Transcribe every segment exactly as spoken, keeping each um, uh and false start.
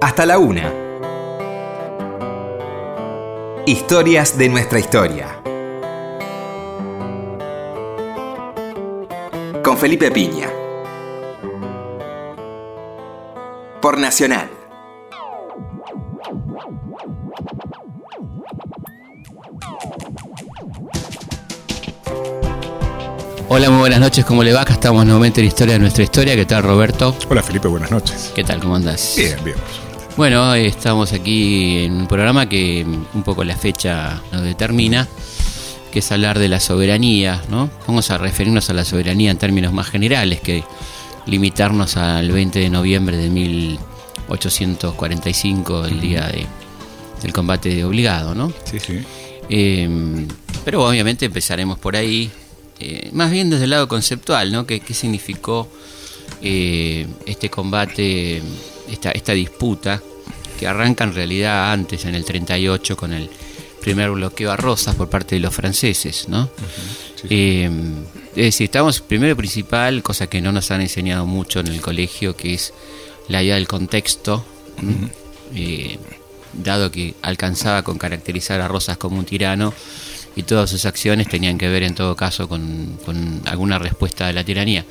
hasta la una. Historias de nuestra historia. Con Felipe Piña. Por Nacional. Hola, muy buenas noches, ¿cómo le va? Acá estamos nuevamente en Historia de Nuestra Historia. ¿Qué tal, Roberto? Hola, Felipe, buenas noches. ¿Qué tal, cómo andás? Bien, bien. Bueno, hoy estamos aquí en un programa que un poco la fecha nos determina, que es hablar de la soberanía, ¿no? Vamos a referirnos a la soberanía en términos más generales que limitarnos al veinte de noviembre de mil ochocientos cuarenta y cinco, el día de, del combate de Obligado, ¿no? Sí, sí. Eh, pero obviamente empezaremos por ahí. Eh, más bien desde el lado conceptual, ¿no? ¿Qué, qué significó eh, este combate, esta, esta disputa que arranca en realidad antes, en el treinta y ocho, con el primer bloqueo a Rosas por parte de los franceses, ¿no? Uh-huh. Sí, sí. Eh, es decir, estamos primero principal, cosa que no nos han enseñado mucho en el colegio, que es la idea del contexto, uh-huh. eh, dado que alcanzaba con caracterizar a Rosas como un tirano, y todas sus acciones tenían que ver en todo caso con, con alguna respuesta a la tiranía.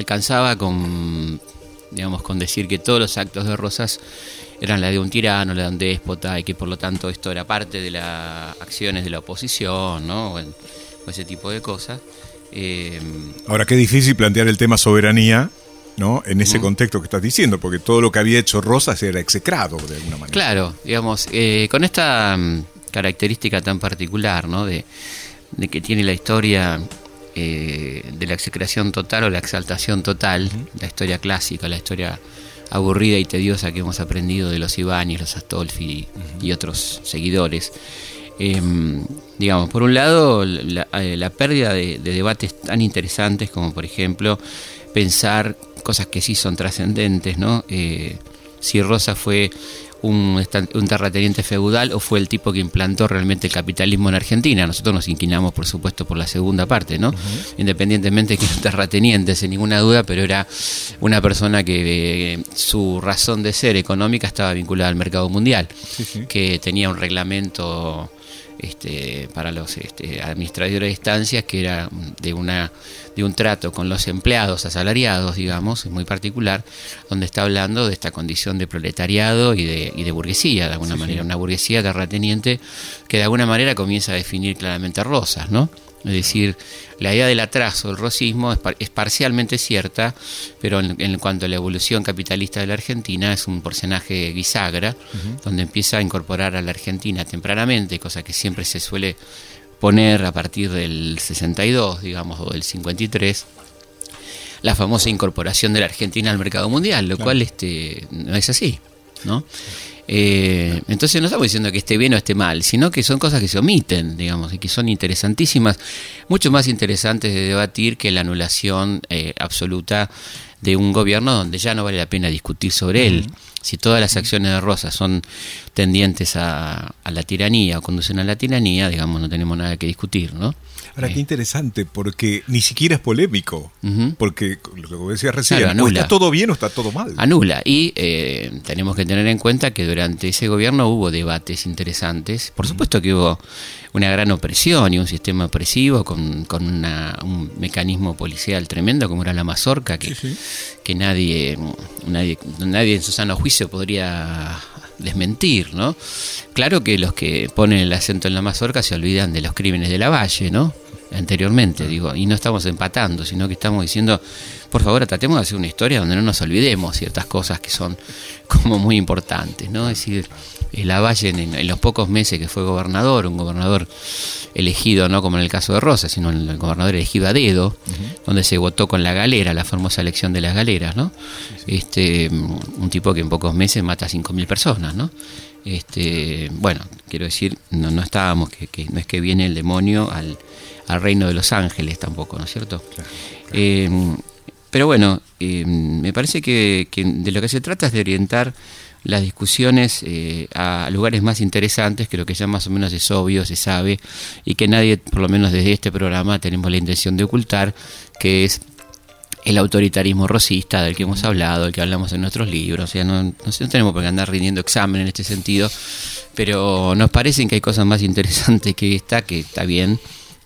Alcanzaba con, digamos, con decir que todos los actos de Rosas eran la de un tirano, la de un déspota, y que por lo tanto esto era parte de las acciones de la oposición, ¿no? O, o ese tipo de cosas. Eh, Ahora, qué difícil plantear el tema soberanía, ¿no? En ese uh-huh. contexto que estás diciendo, porque todo lo que había hecho Rosas era execrado de alguna manera. Claro, digamos, eh, con esta característica tan particular, ¿no? de, de que tiene la historia eh, de la execración total o la exaltación total, la historia clásica, la historia aburrida y tediosa que hemos aprendido de los Ibanis, los Astolfi y, y otros seguidores. Eh, digamos, por un lado, la, la pérdida de, de debates tan interesantes como, por ejemplo, pensar cosas que sí son trascendentes, ¿no? Eh, si Rosa fue Un, un terrateniente feudal o fue el tipo que implantó realmente el capitalismo en Argentina. Nosotros nos inclinamos, por supuesto, por la segunda parte, ¿no? Uh-huh. Independientemente de que era terrateniente, sin ninguna duda, pero era una persona que eh, su razón de ser económica estaba vinculada al mercado mundial, sí, sí. que tenía un reglamento este, para los este, administradores de estancias que era de una de un trato con los empleados asalariados, digamos, muy particular, donde está hablando de esta condición de proletariado y de, y de burguesía, de alguna sí, manera, sí. una burguesía terrateniente que de alguna manera comienza a definir claramente Rosas, ¿no? Es decir, la idea del atraso, el rosismo, es, par- es parcialmente cierta, pero en, en cuanto a la evolución capitalista de la Argentina, es un personaje bisagra, uh-huh. donde empieza a incorporar a la Argentina tempranamente, cosa que siempre se suele poner a partir del sesenta y dos, digamos, o del cincuenta y tres, la famosa incorporación de la Argentina al mercado mundial, lo claro. cual este, no es así, ¿no? Eh, entonces no estamos diciendo que esté bien o esté mal, sino que son cosas que se omiten, digamos, y que son interesantísimas, mucho más interesantes de debatir que la anulación eh, absoluta de un gobierno donde ya no vale la pena discutir sobre él. Uh-huh. Si todas las acciones de Rosas son tendientes a, a la tiranía o conducen a la tiranía, digamos, no tenemos nada que discutir, ¿no? Ahora, eh. qué interesante, porque ni siquiera es polémico, uh-huh. porque lo que decías recién, claro, o está todo bien o está todo mal. Anula, y eh, tenemos que tener en cuenta que durante ese gobierno hubo debates interesantes. Por supuesto uh-huh. que hubo una gran opresión y un sistema opresivo con, con una, un mecanismo policial tremendo como era la mazorca, que, sí, sí. que nadie, nadie, nadie en su sano juicio se podría desmentir, ¿no? Claro que los que ponen el acento en la mazorca se olvidan de los crímenes de Lavalle, ¿no? Anteriormente, digo, y no estamos empatando, sino que estamos diciendo, por favor, tratemos de hacer una historia donde no nos olvidemos ciertas cosas que son como muy importantes, ¿no? Es decir, Lavalle en, en los pocos meses que fue gobernador, un gobernador elegido, no como en el caso de Rosa, sino el gobernador elegido a dedo, uh-huh. donde se votó con la galera, la famosa elección de las galeras, ¿no? Sí, sí. Este, un tipo que en pocos meses mata a cinco mil personas, ¿no? Este, bueno, quiero decir, no, no estábamos, que, que no es que viene el demonio al, al reino de los ángeles tampoco, ¿no es cierto? Claro, claro. Eh, pero bueno, eh, me parece que, que de lo que se trata es de orientar las discusiones eh, a lugares más interesantes, que lo que ya más o menos es obvio, se sabe, y que nadie, por lo menos desde este programa, tenemos la intención de ocultar, que es el autoritarismo rosista del que hemos hablado, del que hablamos en nuestros libros. O sea, no, no, no tenemos por qué andar rindiendo examen en este sentido, pero nos parecen que hay cosas más interesantes que esta, que está bien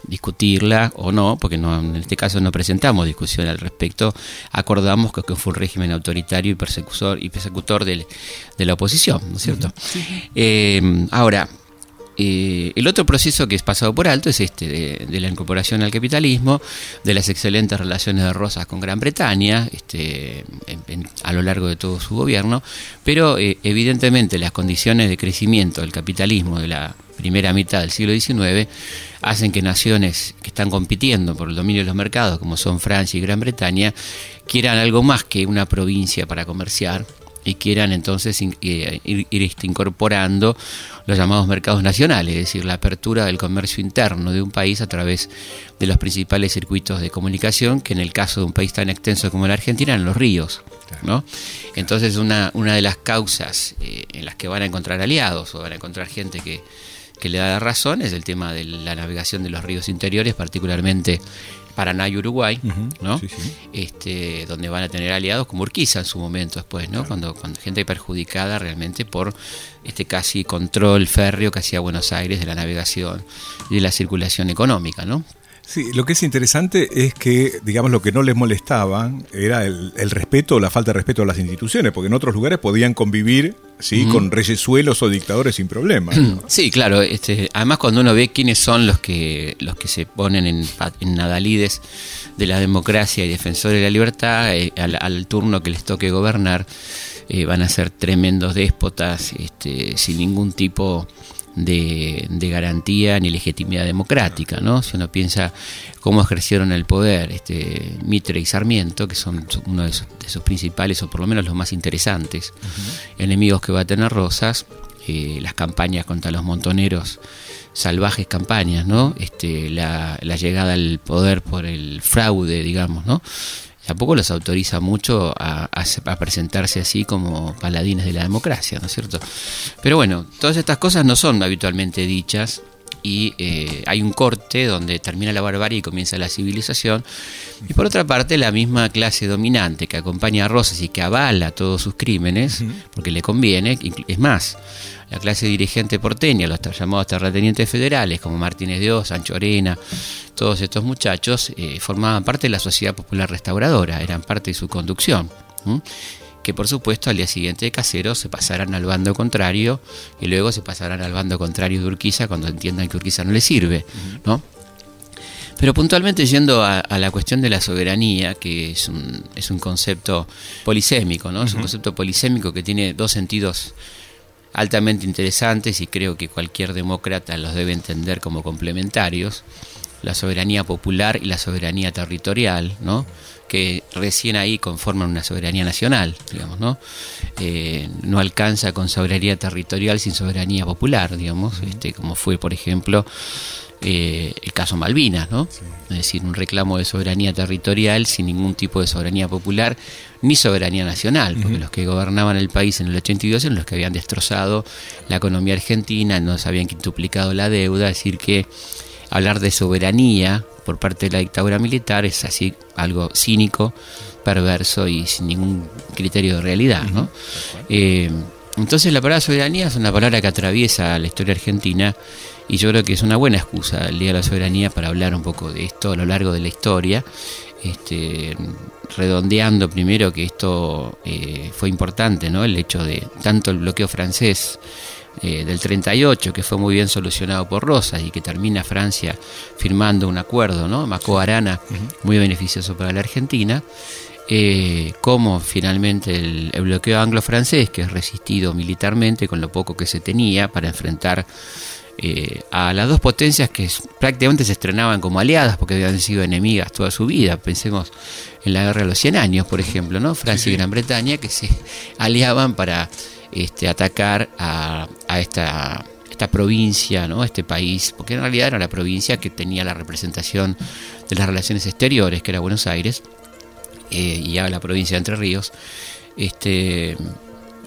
discutirla o no, porque no, en este caso no presentamos discusión al respecto. Acordamos que fue un régimen autoritario y persecutor, y persecutor del, de la oposición, ¿no es cierto? Eh, ahora, eh, el otro proceso que es pasado por alto es este, de, de la incorporación al capitalismo, de las excelentes relaciones de Rosas con Gran Bretaña, este, en, en, a lo largo de todo su gobierno, pero eh, evidentemente las condiciones de crecimiento del capitalismo de la primera mitad del siglo diecinueve hacen que naciones que están compitiendo por el dominio de los mercados, como son Francia y Gran Bretaña, quieran algo más que una provincia para comerciar y quieran entonces in, ir, ir, ir incorporando los llamados mercados nacionales, es decir, la apertura del comercio interno de un país a través de los principales circuitos de comunicación, que en el caso de un país tan extenso como la Argentina, eran los ríos, ¿no? Entonces una, una de las causas eh, en las que van a encontrar aliados o van a encontrar gente que que le da la razón es el tema de la navegación de los ríos interiores, particularmente Paraná y Uruguay, uh-huh, ¿no? Sí, sí. Este, donde van a tener aliados como Urquiza en su momento después, ¿no? Claro. Cuando, cuando gente perjudicada realmente por este casi control férreo que hacía Buenos Aires de la navegación y de la circulación económica, ¿no? Sí, lo que es interesante es que, digamos, lo que no les molestaba era el, el respeto o la falta de respeto a las instituciones, porque en otros lugares podían convivir, sí, uh-huh, con reyesuelos o dictadores sin problemas, ¿no? Sí, claro. Este, además, cuando uno ve quiénes son los que los que se ponen en, en adalides de la democracia y defensores de la libertad, eh, al, al turno que les toque gobernar, eh, van a ser tremendos déspotas, este, sin ningún tipo De, de garantía ni legitimidad democrática, ¿no? Si uno piensa cómo ejercieron el poder este, Mitre y Sarmiento, que son uno de sus, de sus principales, o por lo menos los más interesantes, uh-huh, enemigos que va a tener Rosas, eh, las campañas contra los montoneros, salvajes campañas, ¿no? Este, la, la llegada al poder por el fraude, digamos, ¿no? Tampoco los autoriza mucho a, a, a presentarse así como paladines de la democracia, ¿no es cierto? Pero bueno, todas estas cosas no son habitualmente dichas y eh, hay un corte donde termina la barbarie y comienza la civilización. Y por otra parte, la misma clase dominante que acompaña a Rosas y que avala todos sus crímenes, porque le conviene, es más, la clase dirigente porteña, los llamados terratenientes federales como Martínez de Hoz, Anchorena, todos estos muchachos eh, formaban parte de la Sociedad Popular Restauradora, eran parte de su conducción, ¿m? Que por supuesto al día siguiente de Caseros se pasarán al bando contrario y luego se pasarán al bando contrario de Urquiza cuando entiendan que Urquiza no les sirve, ¿no? Pero puntualmente yendo a, a la cuestión de la soberanía, que es un, es un concepto polisémico, ¿no? Uh-huh. Es un concepto polisémico que tiene dos sentidos altamente interesantes y creo que cualquier demócrata los debe entender como complementarios: la soberanía popular y la soberanía territorial, ¿no? Que recién ahí conforman una soberanía nacional, digamos, ¿no? Eh, no alcanza con soberanía territorial sin soberanía popular, digamos, este, como fue, por ejemplo, eh, el caso Malvinas, ¿no? Sí. Es decir, un reclamo de soberanía territorial sin ningún tipo de soberanía popular ni soberanía nacional, porque uh-huh, los que gobernaban el país en el ochenta y dos eran los que habían destrozado la economía argentina, nos habían quintuplicado la deuda, es decir que hablar de soberanía por parte de la dictadura militar es así algo cínico, perverso y sin ningún criterio de realidad, ¿no? Eh, entonces la palabra soberanía es una palabra que atraviesa la historia argentina y yo creo que es una buena excusa el Día de la Soberanía para hablar un poco de esto a lo largo de la historia, este, redondeando primero que esto eh, fue importante, ¿no? El hecho de tanto el bloqueo francés Eh, del treinta y ocho, que fue muy bien solucionado por Rosas y que termina Francia firmando un acuerdo, ¿no? Macó-Arana, uh-huh, muy beneficioso para la Argentina, eh, como finalmente el, el bloqueo anglo-francés, que es resistido militarmente con lo poco que se tenía para enfrentar eh, a las dos potencias que prácticamente se estrenaban como aliadas porque habían sido enemigas toda su vida. Pensemos en la Guerra de los cien años, por ejemplo, ¿no? Francia, sí, sí, y Gran Bretaña, que se aliaban para Este, atacar a, a esta, esta provincia, ¿no? Este país, porque en realidad era la provincia que tenía la representación de las relaciones exteriores, que era Buenos Aires, eh, y a la provincia de Entre Ríos, este,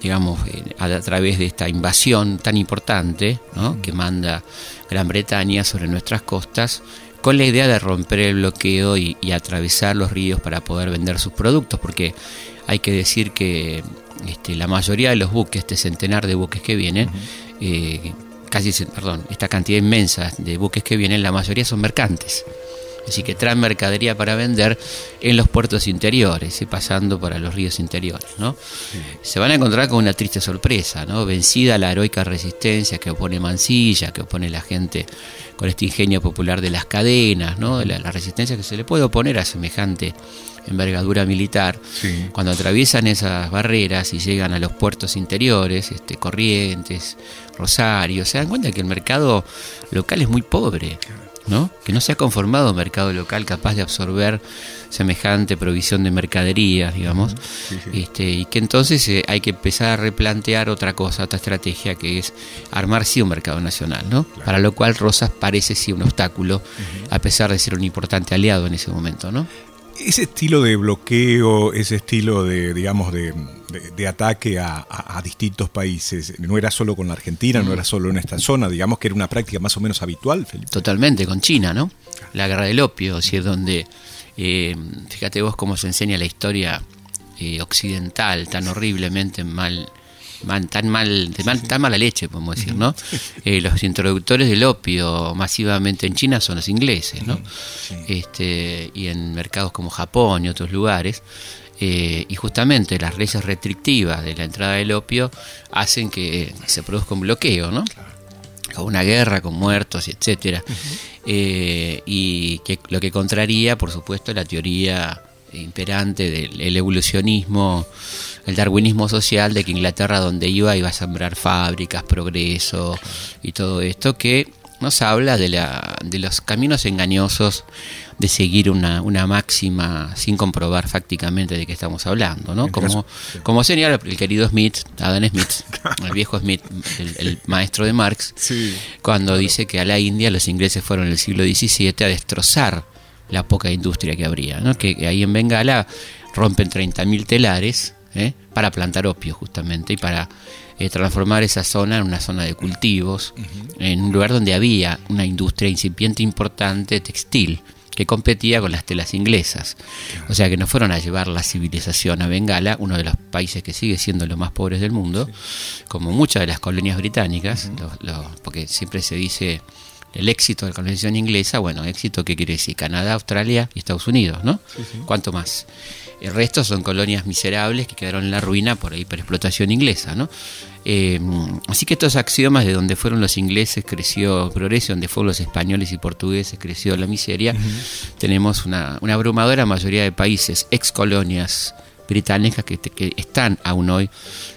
digamos, eh, a, a través de esta invasión tan importante, ¿no? Que manda Gran Bretaña sobre nuestras costas, con la idea de romper el bloqueo y, y atravesar los ríos para poder vender sus productos, porque hay que decir que este, la mayoría de los buques, este centenar de buques que vienen, uh-huh. eh, casi, perdón, esta cantidad inmensa de buques que vienen, la mayoría son mercantes. Así que traen mercadería para vender en los puertos interiores y pasando para los ríos interiores, ¿no? Sí. Se van a encontrar con una triste sorpresa, ¿no? Vencida la heroica resistencia que opone Mansilla, que opone la gente con este ingenio popular de las cadenas, ¿no? La, la resistencia que se le puede oponer a semejante envergadura militar. Sí. Cuando atraviesan esas barreras y llegan a los puertos interiores, este, Corrientes, Rosario, se dan cuenta que el mercado local es muy pobre, ¿no? Que no se ha conformado un mercado local capaz de absorber semejante provisión de mercaderías, digamos, sí, sí. Este, y que entonces eh, hay que empezar a replantear otra cosa, otra estrategia, que es armar sí un mercado nacional, ¿no? Claro. Para lo cual Rosas parece sí un obstáculo, uh-huh. a pesar de ser un importante aliado en ese momento, ¿no? Ese estilo de bloqueo, ese estilo de, digamos, de, de, de ataque a, a, a distintos países, no era solo con la Argentina, no era solo en esta zona, digamos que era una práctica más o menos habitual, Felipe. Totalmente, con China, ¿no? La guerra del opio, es decir, donde, eh, fíjate vos cómo se enseña la historia eh, occidental tan horriblemente mal... Man, tan mal de mal, tan mala leche, podemos decir, ¿no? Eh, los introductores del opio masivamente en China son los ingleses, ¿no? Sí. Este, y en mercados como Japón y otros lugares. Eh, y justamente las leyes restrictivas de la entrada del opio hacen que se produzca un bloqueo, ¿no? Claro. Una guerra con muertos, etcétera. Uh-huh. Eh, y que lo que contraría, por supuesto, la teoría imperante del evolucionismo, el darwinismo social, de que Inglaterra donde iba iba a sembrar fábricas, progreso y todo esto, que nos habla de, la, de los caminos engañosos de seguir una, una máxima sin comprobar fácticamente de qué estamos hablando, ¿no? Como, como señala el querido Smith, Adam Smith, el viejo Smith, el, el maestro de Marx, sí, cuando claro. dice que a la India los ingleses fueron en el siglo diecisiete a destrozar la poca industria que habría, ¿no? Que, que ahí en Bengala rompen treinta mil telares, ¿Eh? para plantar opio justamente y para eh, transformar esa zona en una zona de cultivos, uh-huh. en un lugar donde había una industria incipiente importante textil que competía con las telas inglesas. Uh-huh. O sea que no fueron a llevar la civilización a Bengala, uno de los países que sigue siendo los más pobres del mundo, sí. como muchas de las colonias británicas, uh-huh. los, los, porque siempre se dice el éxito de la colonización inglesa. Bueno, éxito, ¿qué quiere decir? Canadá, Australia y Estados Unidos, ¿no? Sí, sí. ¿Cuánto más? El resto son colonias miserables que quedaron en la ruina por ahí por explotación inglesa, ¿no? Eh, así que estos axiomas de donde fueron los ingleses creció el progreso, donde fueron los españoles y portugueses creció la miseria. Uh-huh. Tenemos una, una abrumadora mayoría de países, ex colonias británicas, que, que están aún hoy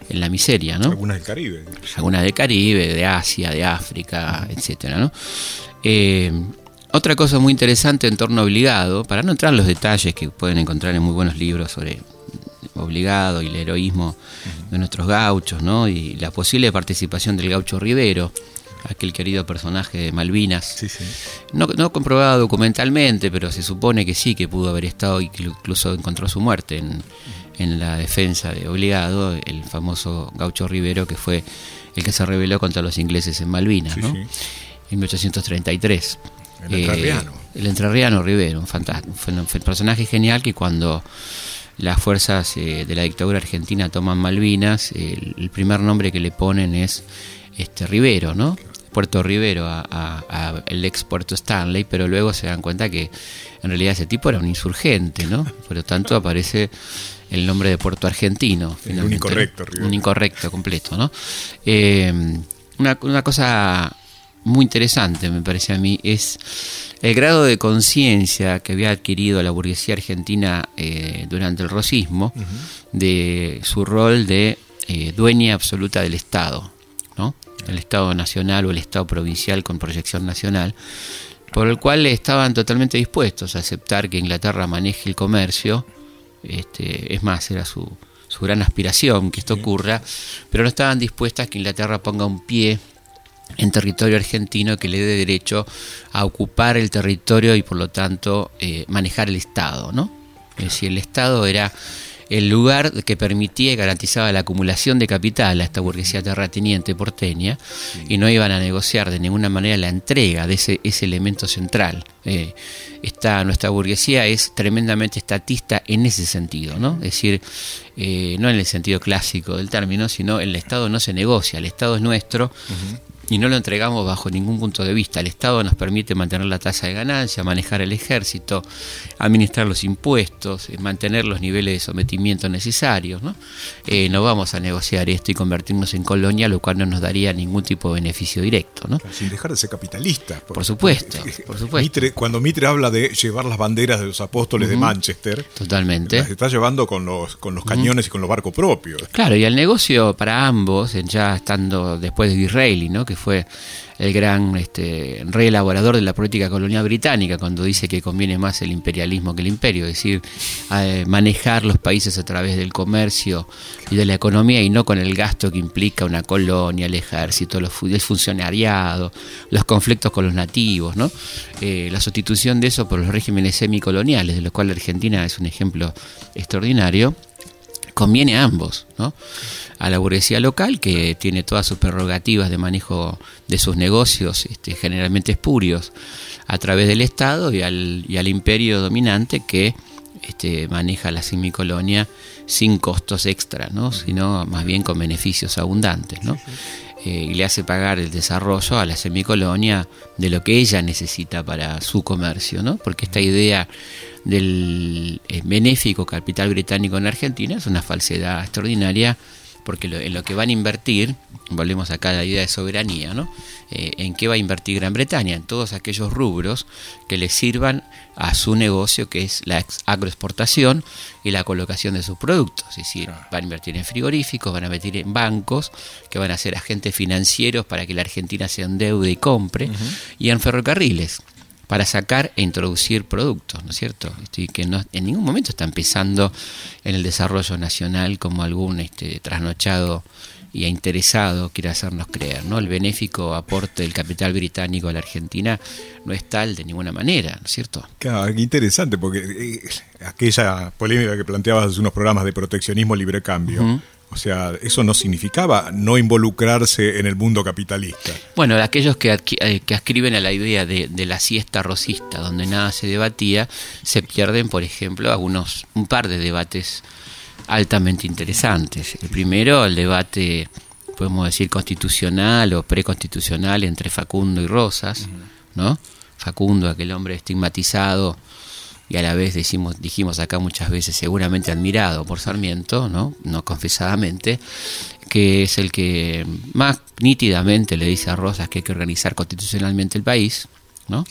en la miseria, ¿no? Algunas del Caribe. Algunas del Caribe, de Asia, de África, uh-huh. etcétera, ¿no? Eh, Otra cosa muy interesante en torno a Obligado, para no entrar en los detalles que pueden encontrar en muy buenos libros sobre Obligado y el heroísmo de nuestros gauchos, ¿no? Y la posible participación del gaucho Rivero, aquel querido personaje de Malvinas, sí, sí. No, no comprobado documentalmente, pero se supone que sí, que pudo haber estado y que incluso encontró su muerte en, en la defensa de Obligado, el famoso gaucho Rivero, que fue el que se rebeló contra los ingleses en Malvinas, sí, ¿no? Sí. En mil ochocientos treinta y tres. El entrerriano. Eh, el entrerriano Rivero, un, fanta- un personaje genial que cuando las fuerzas eh, de la dictadura argentina toman Malvinas, eh, el primer nombre que le ponen es este Rivero, ¿no? Puerto Rivero, a, a, a el ex Puerto Stanley, pero luego se dan cuenta que en realidad ese tipo era un insurgente, ¿no? Por lo tanto aparece el nombre de Puerto Argentino. Un incorrecto, Rivero. Un incorrecto completo, ¿no? Eh, una, una cosa muy interesante, me parece a mí, es el grado de conciencia que había adquirido la burguesía argentina eh, durante el rosismo, uh-huh. de su rol de eh, dueña absoluta del Estado, ¿no? El Estado nacional o el Estado provincial con proyección nacional, por el cual estaban totalmente dispuestos a aceptar que Inglaterra maneje el comercio. Este, es más, era su, su gran aspiración que esto ocurra, pero no estaban dispuestas que Inglaterra ponga un pie en territorio argentino que le dé derecho a ocupar el territorio y por lo tanto eh, manejar el Estado, ¿no? Es decir, el Estado era el lugar que permitía y garantizaba la acumulación de capital a esta burguesía terrateniente porteña, sí, y no iban a negociar de ninguna manera la entrega de ese, ese elemento central. Eh, esta, nuestra burguesía es tremendamente estatista en ese sentido, ¿no? Es decir, eh, no en el sentido clásico del término, sino el Estado no se negocia, el Estado es nuestro, uh-huh, y no lo entregamos bajo ningún punto de vista. El Estado nos permite mantener la tasa de ganancia, manejar el ejército, administrar los impuestos, mantener los niveles de sometimiento necesarios, ¿no? Eh, no vamos a negociar esto y convertirnos en colonia, lo cual no nos daría ningún tipo de beneficio directo, ¿no? Sin dejar de ser capitalista. Por supuesto, por supuesto. Mitre, cuando Mitre habla de llevar las banderas de los apóstoles, uh-huh, de Manchester, totalmente, las está llevando con los, con los cañones, uh-huh, y con los barcos propios. Claro, y el negocio para ambos, ya estando después de Disraeli, ¿no?, que fue el gran este, reelaborador de la política colonial británica, cuando dice que conviene más el imperialismo que el imperio, es decir, eh, manejar los países a través del comercio y de la economía y no con el gasto que implica una colonia, el ejército, los, el funcionariado, los conflictos con los nativos, ¿no? Eh, la sustitución de eso por los regímenes semicoloniales, de los cuales Argentina es un ejemplo extraordinario, conviene a ambos, ¿no? A la burguesía local, que tiene todas sus prerrogativas de manejo de sus negocios, este, generalmente espurios, a través del Estado, y al, y al imperio dominante, que este, maneja la semicolonia sin costos extra, ¿no?, sino más bien con beneficios abundantes, ¿no? Eh, y le hace pagar el desarrollo a la semicolonia de lo que ella necesita para su comercio, ¿no? Porque esta idea del benéfico capital británico en Argentina es una falsedad extraordinaria, porque lo, en lo que van a invertir, volvemos acá a la idea de soberanía, ¿no? Eh, ¿en qué va a invertir Gran Bretaña? En todos aquellos rubros que le sirvan a su negocio, que es la agroexportación y la colocación de sus productos. Es decir, claro, van a invertir en frigoríficos, van a invertir en bancos, que van a ser agentes financieros para que la Argentina se endeude y compre, uh-huh, y en ferrocarriles, para sacar e introducir productos, ¿no es cierto? Este, que no, en ningún momento están pensando en el desarrollo nacional como algún este, trasnochado y interesado quiere hacernos creer, ¿no? El benéfico aporte del capital británico a la Argentina no es tal de ninguna manera, ¿no es cierto? Claro, qué interesante, porque aquella polémica que planteabas hace unos programas de proteccionismo libre cambio, uh-huh, o sea, eso no significaba no involucrarse en el mundo capitalista. Bueno, aquellos que, adqui- que ascriben a la idea de, de la siesta rosista, donde nada se debatía, se pierden, por ejemplo, algunos, un par de debates altamente interesantes. El primero, el debate, podemos decir, constitucional o preconstitucional entre Facundo y Rosas, ¿no? Facundo, aquel hombre estigmatizado, y a la vez decimos, dijimos acá muchas veces, seguramente admirado por Sarmiento, ¿no? No confesadamente, que es el que más nítidamente le dice a Rosas que hay que organizar constitucionalmente el país, ¿no?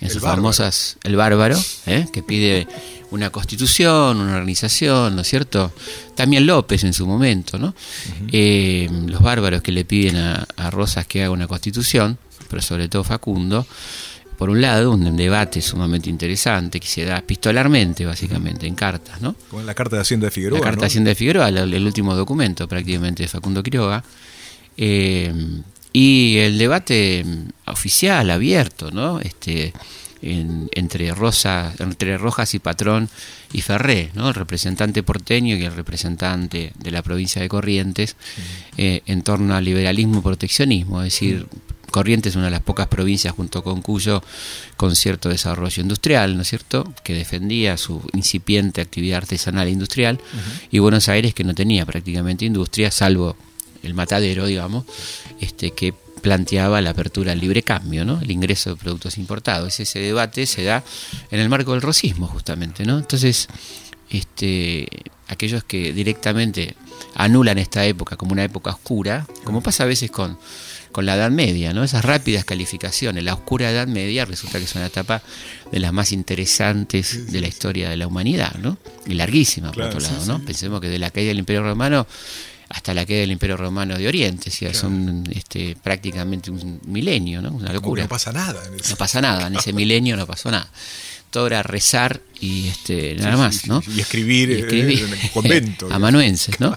En sus famosas, el bárbaro, ¿eh?, que pide una constitución, una organización, ¿no es cierto? También López en su momento, ¿no? Uh-huh. Eh, los bárbaros que le piden a, a Rosas que haga una constitución, pero sobre todo Facundo. Por un lado, un debate sumamente interesante que se da epistolarmente, básicamente, en cartas, ¿no? Con la carta de Hacienda de Figueroa. La carta, ¿no?, de Hacienda de Figueroa, el, el último documento prácticamente de Facundo Quiroga. Eh, y el debate oficial, abierto, ¿no? Este, en, entre, Rosa, entre Rojas y Patrón y Ferré, ¿no? El representante porteño y el representante de la provincia de Corrientes, eh, en torno al liberalismo y proteccionismo, es decir, Corrientes es una de las pocas provincias, junto con Cuyo, con cierto desarrollo industrial, ¿no es cierto?, que defendía su incipiente actividad artesanal e industrial, uh-huh, y Buenos Aires, que no tenía prácticamente industria, salvo el matadero, digamos, este, que planteaba la apertura al libre cambio, ¿no?, el ingreso de productos importados. Ese debate se da en el marco del rosismo, justamente, ¿no? Entonces, este, aquellos que directamente anulan esta época como una época oscura, como pasa a veces con... con la Edad Media, ¿no? Esas rápidas calificaciones, la oscura Edad Media resulta que es una etapa de las más interesantes de la historia de la humanidad, ¿no? Y larguísima, claro, por otro lado, sí, ¿no? Sí. Pensemos que de la caída del Imperio Romano hasta la caída del Imperio Romano de Oriente, o sea, claro, son este, prácticamente un milenio, ¿no? Una locura. No pasa nada. En ese... No pasa nada, en ese milenio no pasó nada. Todo era rezar y este, nada sí, más, sí, ¿no? Y escribir, y escribir en el convento. Amanuenses, ¿no?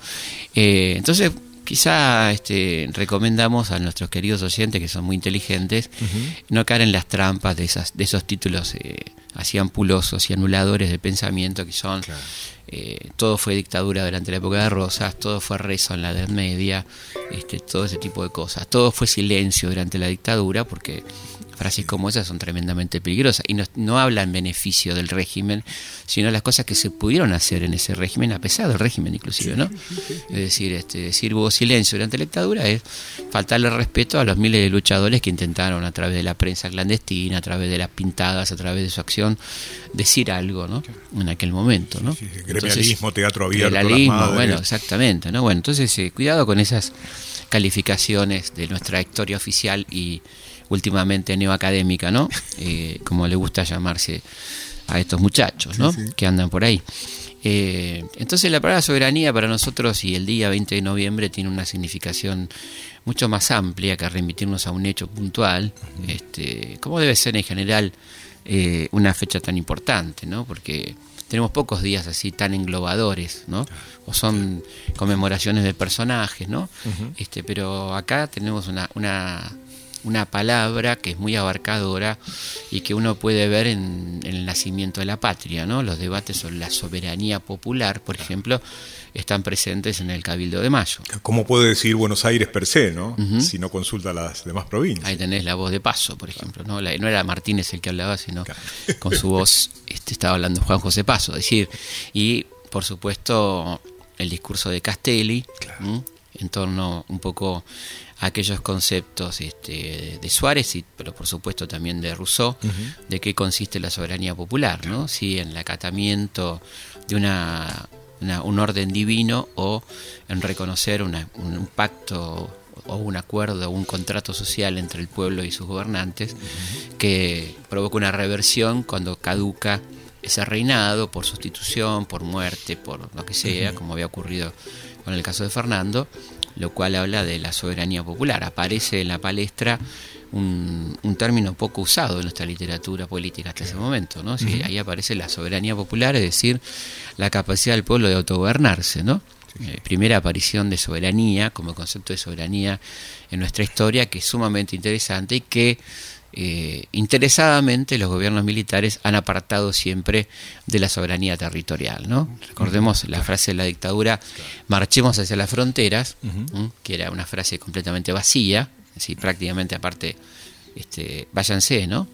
Eh, entonces... Quizá este, recomendamos a nuestros queridos oyentes, que son muy inteligentes, uh-huh, no caer en las trampas de, esas, de esos títulos eh, hacían pulosos y anuladores de pensamiento que son... Claro. Eh, todo fue dictadura durante la época de Rosas, todo fue rezo en la Edad Media, este, todo ese tipo de cosas. Todo fue silencio durante la dictadura, porque frases como esas son tremendamente peligrosas y no, no habla en beneficio del régimen, sino las cosas que se pudieron hacer en ese régimen, a pesar del régimen inclusive, ¿no? Es decir, este, decir hubo silencio durante la dictadura es faltarle respeto a los miles de luchadores que intentaron, a través de la prensa clandestina, a través de las pintadas, a través de su acción, decir algo, ¿no? En aquel momento, ¿no? Gremialismo, teatro abierto, gremialismo, bueno, exactamente, ¿no? Bueno, entonces eh, cuidado con esas calificaciones de nuestra historia oficial y últimamente neoacadémica, ¿no? Eh, como le gusta llamarse a estos muchachos, ¿no? Sí, sí. Que andan por ahí. Eh, entonces la palabra soberanía para nosotros y el día veinte de noviembre tiene una significación mucho más amplia que remitirnos a un hecho puntual. Uh-huh. Este, como debe ser en general eh, una fecha tan importante, ¿no? Porque tenemos pocos días así tan englobadores, ¿no? O son conmemoraciones de personajes, ¿no? Uh-huh. Este, pero acá tenemos una... una una palabra que es muy abarcadora y que uno puede ver en, en el nacimiento de la patria, ¿no? Los debates sobre la soberanía popular, por ejemplo, están presentes en el Cabildo de Mayo. ¿Cómo puede decir Buenos Aires per se, ¿no? Uh-huh. Si no consulta las demás provincias? Ahí tenés la voz de Paso, por ejemplo, ¿no? La, no era Martínez el que hablaba, sino claro. Con su voz este, estaba hablando Juan José Paso, es decir, y por supuesto el discurso de Castelli, claro. En torno un poco aquellos conceptos este, de Suárez, y, pero por supuesto también de Rousseau, uh-huh. de qué consiste la soberanía popular, ¿no? Si en el acatamiento de una, una un orden divino o en reconocer una, un, un pacto o un acuerdo o un contrato social entre el pueblo y sus gobernantes, uh-huh. que provoca una reversión cuando caduca ese reinado por sustitución, por muerte, por lo que sea, uh-huh. como había ocurrido con el caso de Fernando, lo cual habla de la soberanía popular. Aparece en la palestra un, un término poco usado en nuestra literatura política hasta ese momento, ¿no? Sí, ahí aparece la soberanía popular, es decir, la capacidad del pueblo de autogobernarse, ¿no? Eh, primera aparición de soberanía como concepto de soberanía en nuestra historia, que es sumamente interesante y que eh, interesadamente los gobiernos militares han apartado siempre de la soberanía territorial, ¿no? Recordemos la frase de la dictadura, marchemos hacia las fronteras, uh-huh. que era una frase completamente vacía, así prácticamente aparte, este, váyanse, ¿no?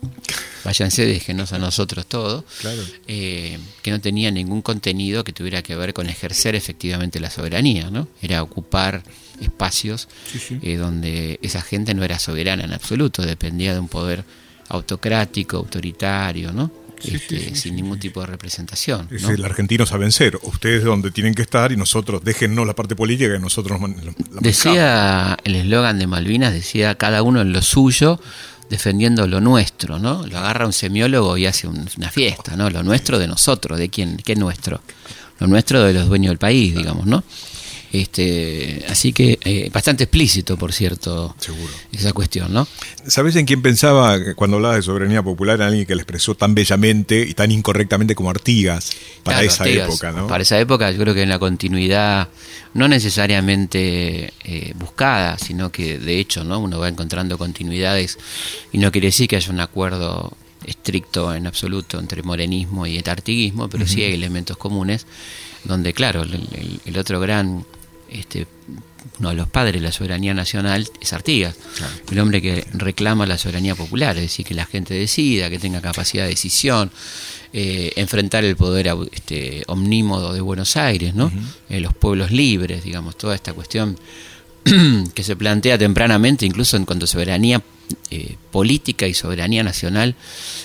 Váyanse, déjenos a nosotros todo, claro. eh, que no tenía ningún contenido que tuviera que ver con ejercer efectivamente la soberanía, ¿no? Era ocupar espacios sí, sí. Eh, donde esa gente no era soberana en absoluto, dependía de un poder autocrático, autoritario, ¿no? Sí, este, sí, sí, sin ningún tipo de representación. Es ¿no? el argentino sabe vencer, ustedes donde tienen que estar y nosotros, déjennos la parte política y nosotros nos man- la Decía, el eslogan de Malvinas decía, cada uno en lo suyo, defendiendo lo nuestro, ¿no? Lo agarra un semiólogo y hace un, una fiesta, ¿no? Lo nuestro de nosotros, ¿de quién? ¿Qué nuestro? Lo nuestro de los dueños del país, digamos, ¿no? Este, así que eh, bastante explícito, por cierto, seguro. Esa cuestión, ¿no? ¿Sabés en quién pensaba cuando hablaba de soberanía popular? Alguien que la expresó tan bellamente y tan incorrectamente como Artigas para claro, esa Artigas, época, ¿no? Para esa época yo creo que en la continuidad, no necesariamente eh, buscada, sino que de hecho, ¿no? Uno va encontrando continuidades y no quiere decir que haya un acuerdo estricto en absoluto entre morenismo y artiguismo, pero uh-huh. sí hay elementos comunes donde, claro, el, el, el otro gran... Este, uno de los padres de la soberanía nacional es Artigas, claro. El hombre que reclama la soberanía popular, es decir, que la gente decida, que tenga capacidad de decisión, eh, enfrentar el poder este, omnímodo de Buenos Aires, ¿no? Uh-huh. eh, los pueblos libres, digamos, toda esta cuestión que se plantea tempranamente, incluso en cuanto a soberanía eh, política y soberanía nacional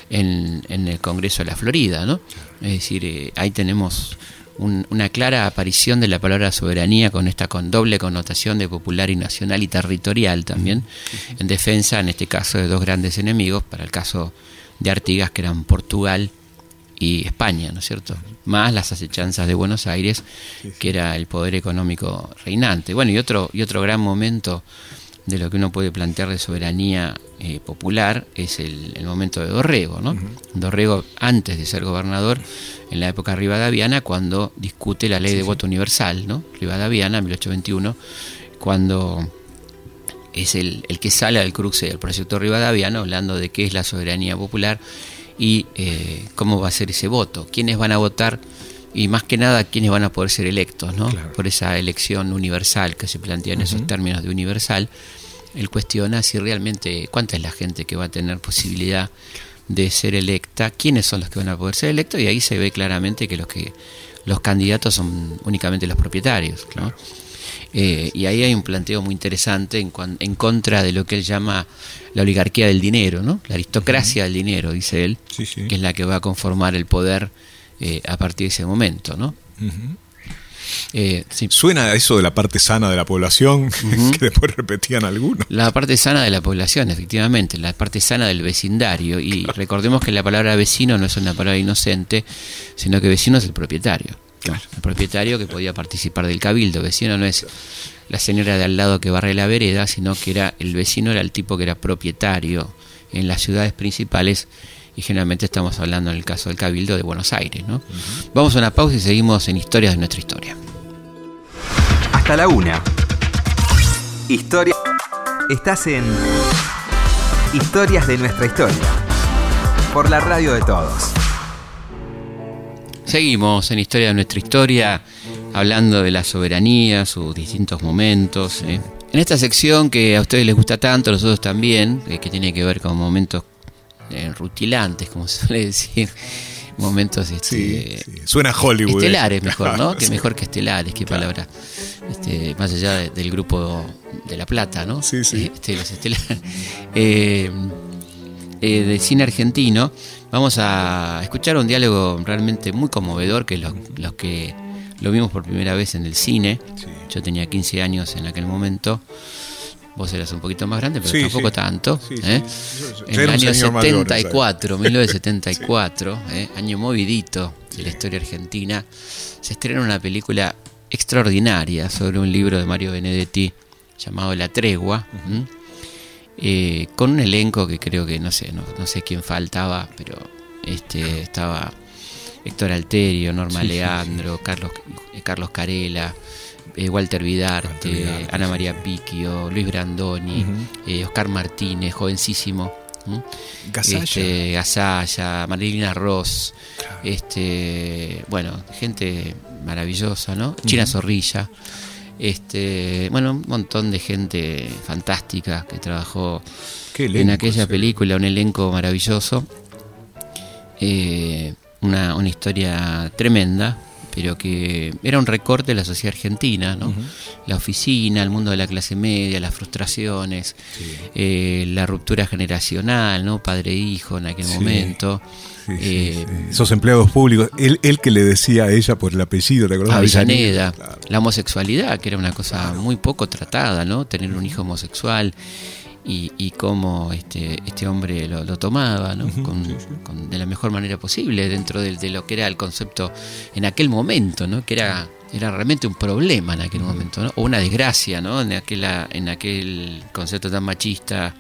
en, en el Congreso de la Florida, ¿no? Es decir, eh, ahí tenemos una clara aparición de la palabra soberanía con esta con doble connotación de popular y nacional y territorial también, en defensa, en este caso, de dos grandes enemigos, para el caso de Artigas, que eran Portugal y España, ¿no es cierto? Más las asechanzas de Buenos Aires, que era el poder económico reinante. Bueno, y otro, y otro gran momento de lo que uno puede plantear de soberanía eh, popular es el, el momento de Dorrego, ¿no? Uh-huh. Dorrego, antes de ser gobernador, en la época rivadaviana, cuando discute la ley sí, de sí. voto universal, ¿no? Rivadaviana, mil ochocientos veintiuno, cuando es el, el que sale al cruce del proyecto rivadaviano, hablando de qué es la soberanía popular y eh, cómo va a ser ese voto, quiénes van a votar y más que nada quiénes van a poder ser electos, ¿no? Claro. Por esa elección universal que se plantea en uh-huh. esos términos de universal, él cuestiona si realmente cuánta es la gente que va a tener posibilidad de ser electa, quiénes son los que van a poder ser electos, y ahí se ve claramente que los que los candidatos son únicamente los propietarios, ¿no? Claro. Eh, y ahí hay un planteo muy interesante en, cuan, en contra de lo que él llama la oligarquía del dinero, ¿no? La aristocracia uh-huh. del dinero, dice él, sí, sí. que es la que va a conformar el poder eh, a partir de ese momento, ¿no? Uh-huh. Eh, sí. Suena a eso de la parte sana de la población, uh-huh. que después repetían algunos. La parte sana de la población, efectivamente, la parte sana del vecindario. Y claro. recordemos que la palabra vecino no es una palabra inocente, sino que vecino es el propietario. Claro. El propietario que podía participar del cabildo. Vecino no es la señora de al lado que barre la vereda, sino que era el vecino, era el tipo que era propietario en las ciudades principales. Y generalmente estamos hablando en el caso del cabildo de Buenos Aires, ¿no? Uh-huh. Vamos a una pausa y seguimos en Historias de nuestra historia. Hasta la una. Historia. Estás en Historias de nuestra historia. Por la radio de todos. Seguimos en Historia de nuestra historia, hablando de la soberanía, sus distintos momentos. ¿eh? En esta sección que a ustedes les gusta tanto, a nosotros también, que tiene que ver con momentos eh, rutilantes, como se suele decir, momentos este, sí, sí. Suena Hollywood. Estelares mejor, ¿no? Que mejor que estelares, qué claro. palabra. Este, más allá de, del grupo de La Plata, ¿no? Sí, sí. Este, los estelares. Eh, eh, del cine argentino. Vamos a escuchar un diálogo realmente muy conmovedor, que los, los que lo vimos por primera vez en el cine. Sí. Yo tenía quince años en aquel momento. Vos eras un poquito más grande, pero sí, tampoco sí. tanto. Sí, ¿eh? sí. Yo, yo, en el año setenta y cuatro, mayor, mil novecientos setenta y cuatro, sí. ¿eh? año movidito de sí. la historia argentina, se estrena una película extraordinaria sobre un libro de Mario Benedetti llamado La Tregua. Uh-huh. Eh, con un elenco que creo que no sé no, no sé quién faltaba, pero este estaba Héctor Alterio, Norma sí, Leandro, sí, sí. Carlos eh, Carlos Carela, eh, Walter Vidarte, Vidarte Ana sí, María sí. Picchio, Luis Brandoni, uh-huh. eh, Oscar Martínez, jovencísimo, ¿eh? Gasaya, este, Gasaya, Marilina Ross, claro. este bueno, gente maravillosa, ¿no? China uh-huh. Zorrilla. Este, bueno, un montón de gente fantástica que trabajó elenco, en aquella sí. película, un elenco maravilloso, eh, una, una historia tremenda, pero que era un recorte de la sociedad argentina, ¿no? Uh-huh. La oficina, el mundo de la clase media, las frustraciones, sí. eh, la ruptura generacional, ¿no? Padre e hijo en aquel sí. momento. Sí, eh, sí, sí. Esos empleados públicos, él, él que le decía a ella por el apellido, ¿te acordás? Avellaneda, claro. la homosexualidad, que era una cosa claro. muy poco tratada, ¿no? Tener un hijo homosexual y, y cómo este, este hombre lo, lo tomaba, ¿no? Uh-huh, con, sí, sí. Con, de la mejor manera posible, dentro de, de lo que era el concepto en aquel momento, ¿no? Que era, era realmente un problema en aquel uh-huh. momento, ¿no? O una desgracia, ¿no? En aquel, en aquel concepto tan machista,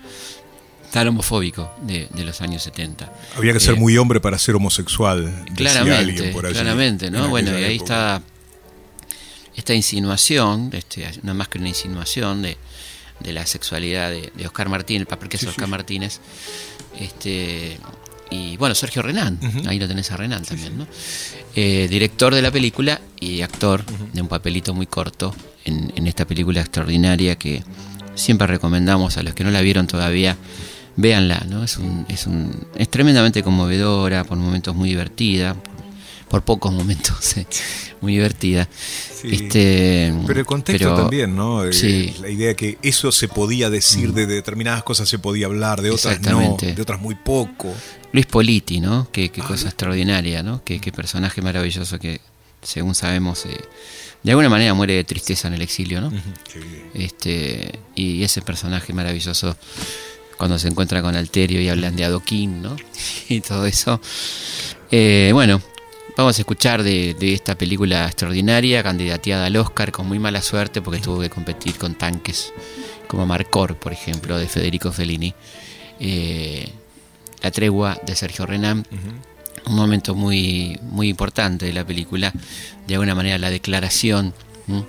tan homofóbico de, de los años setenta. Había que ser eh, muy hombre para ser homosexual, claramente, por allí, claramente, ¿no? Bueno, y ahí está esta insinuación, este, no más que una insinuación de, de la sexualidad de, de Oscar Martínez, porque es sí, Oscar sí. Martínez, este, y bueno, Sergio Renán, uh-huh. ahí lo tenés a Renán sí, también, sí. ¿no? Eh, director de la película y actor uh-huh. de un papelito muy corto en, en esta película extraordinaria que siempre recomendamos a los que no la vieron todavía. Véanla, ¿no? Es un, es un, es tremendamente conmovedora, por momentos muy divertida, por pocos momentos muy divertida. Sí, este, pero el contexto pero, también, ¿no? Sí. La idea que eso se podía decir, de determinadas cosas se podía hablar, de otras no, de otras muy poco. Luis Politi, ¿no? Qué, qué cosa extraordinaria, ¿no? Qué, qué personaje maravilloso que, según sabemos, eh, de alguna manera muere de tristeza en el exilio, ¿no? Uh-huh. Qué bien. Este, y ese personaje maravilloso, cuando se encuentra con Alterio y hablan de adoquín, ¿no? Y todo eso. Eh, bueno, vamos a escuchar de, de esta película extraordinaria, candidateada al Oscar, con muy mala suerte, porque tuvo que competir con tanques como Marcor, por ejemplo, de Federico Fellini. Eh, La Tregua, de Sergio Renán. Uh-huh. Un momento muy, muy importante de la película. De alguna manera, la declaración ¿m?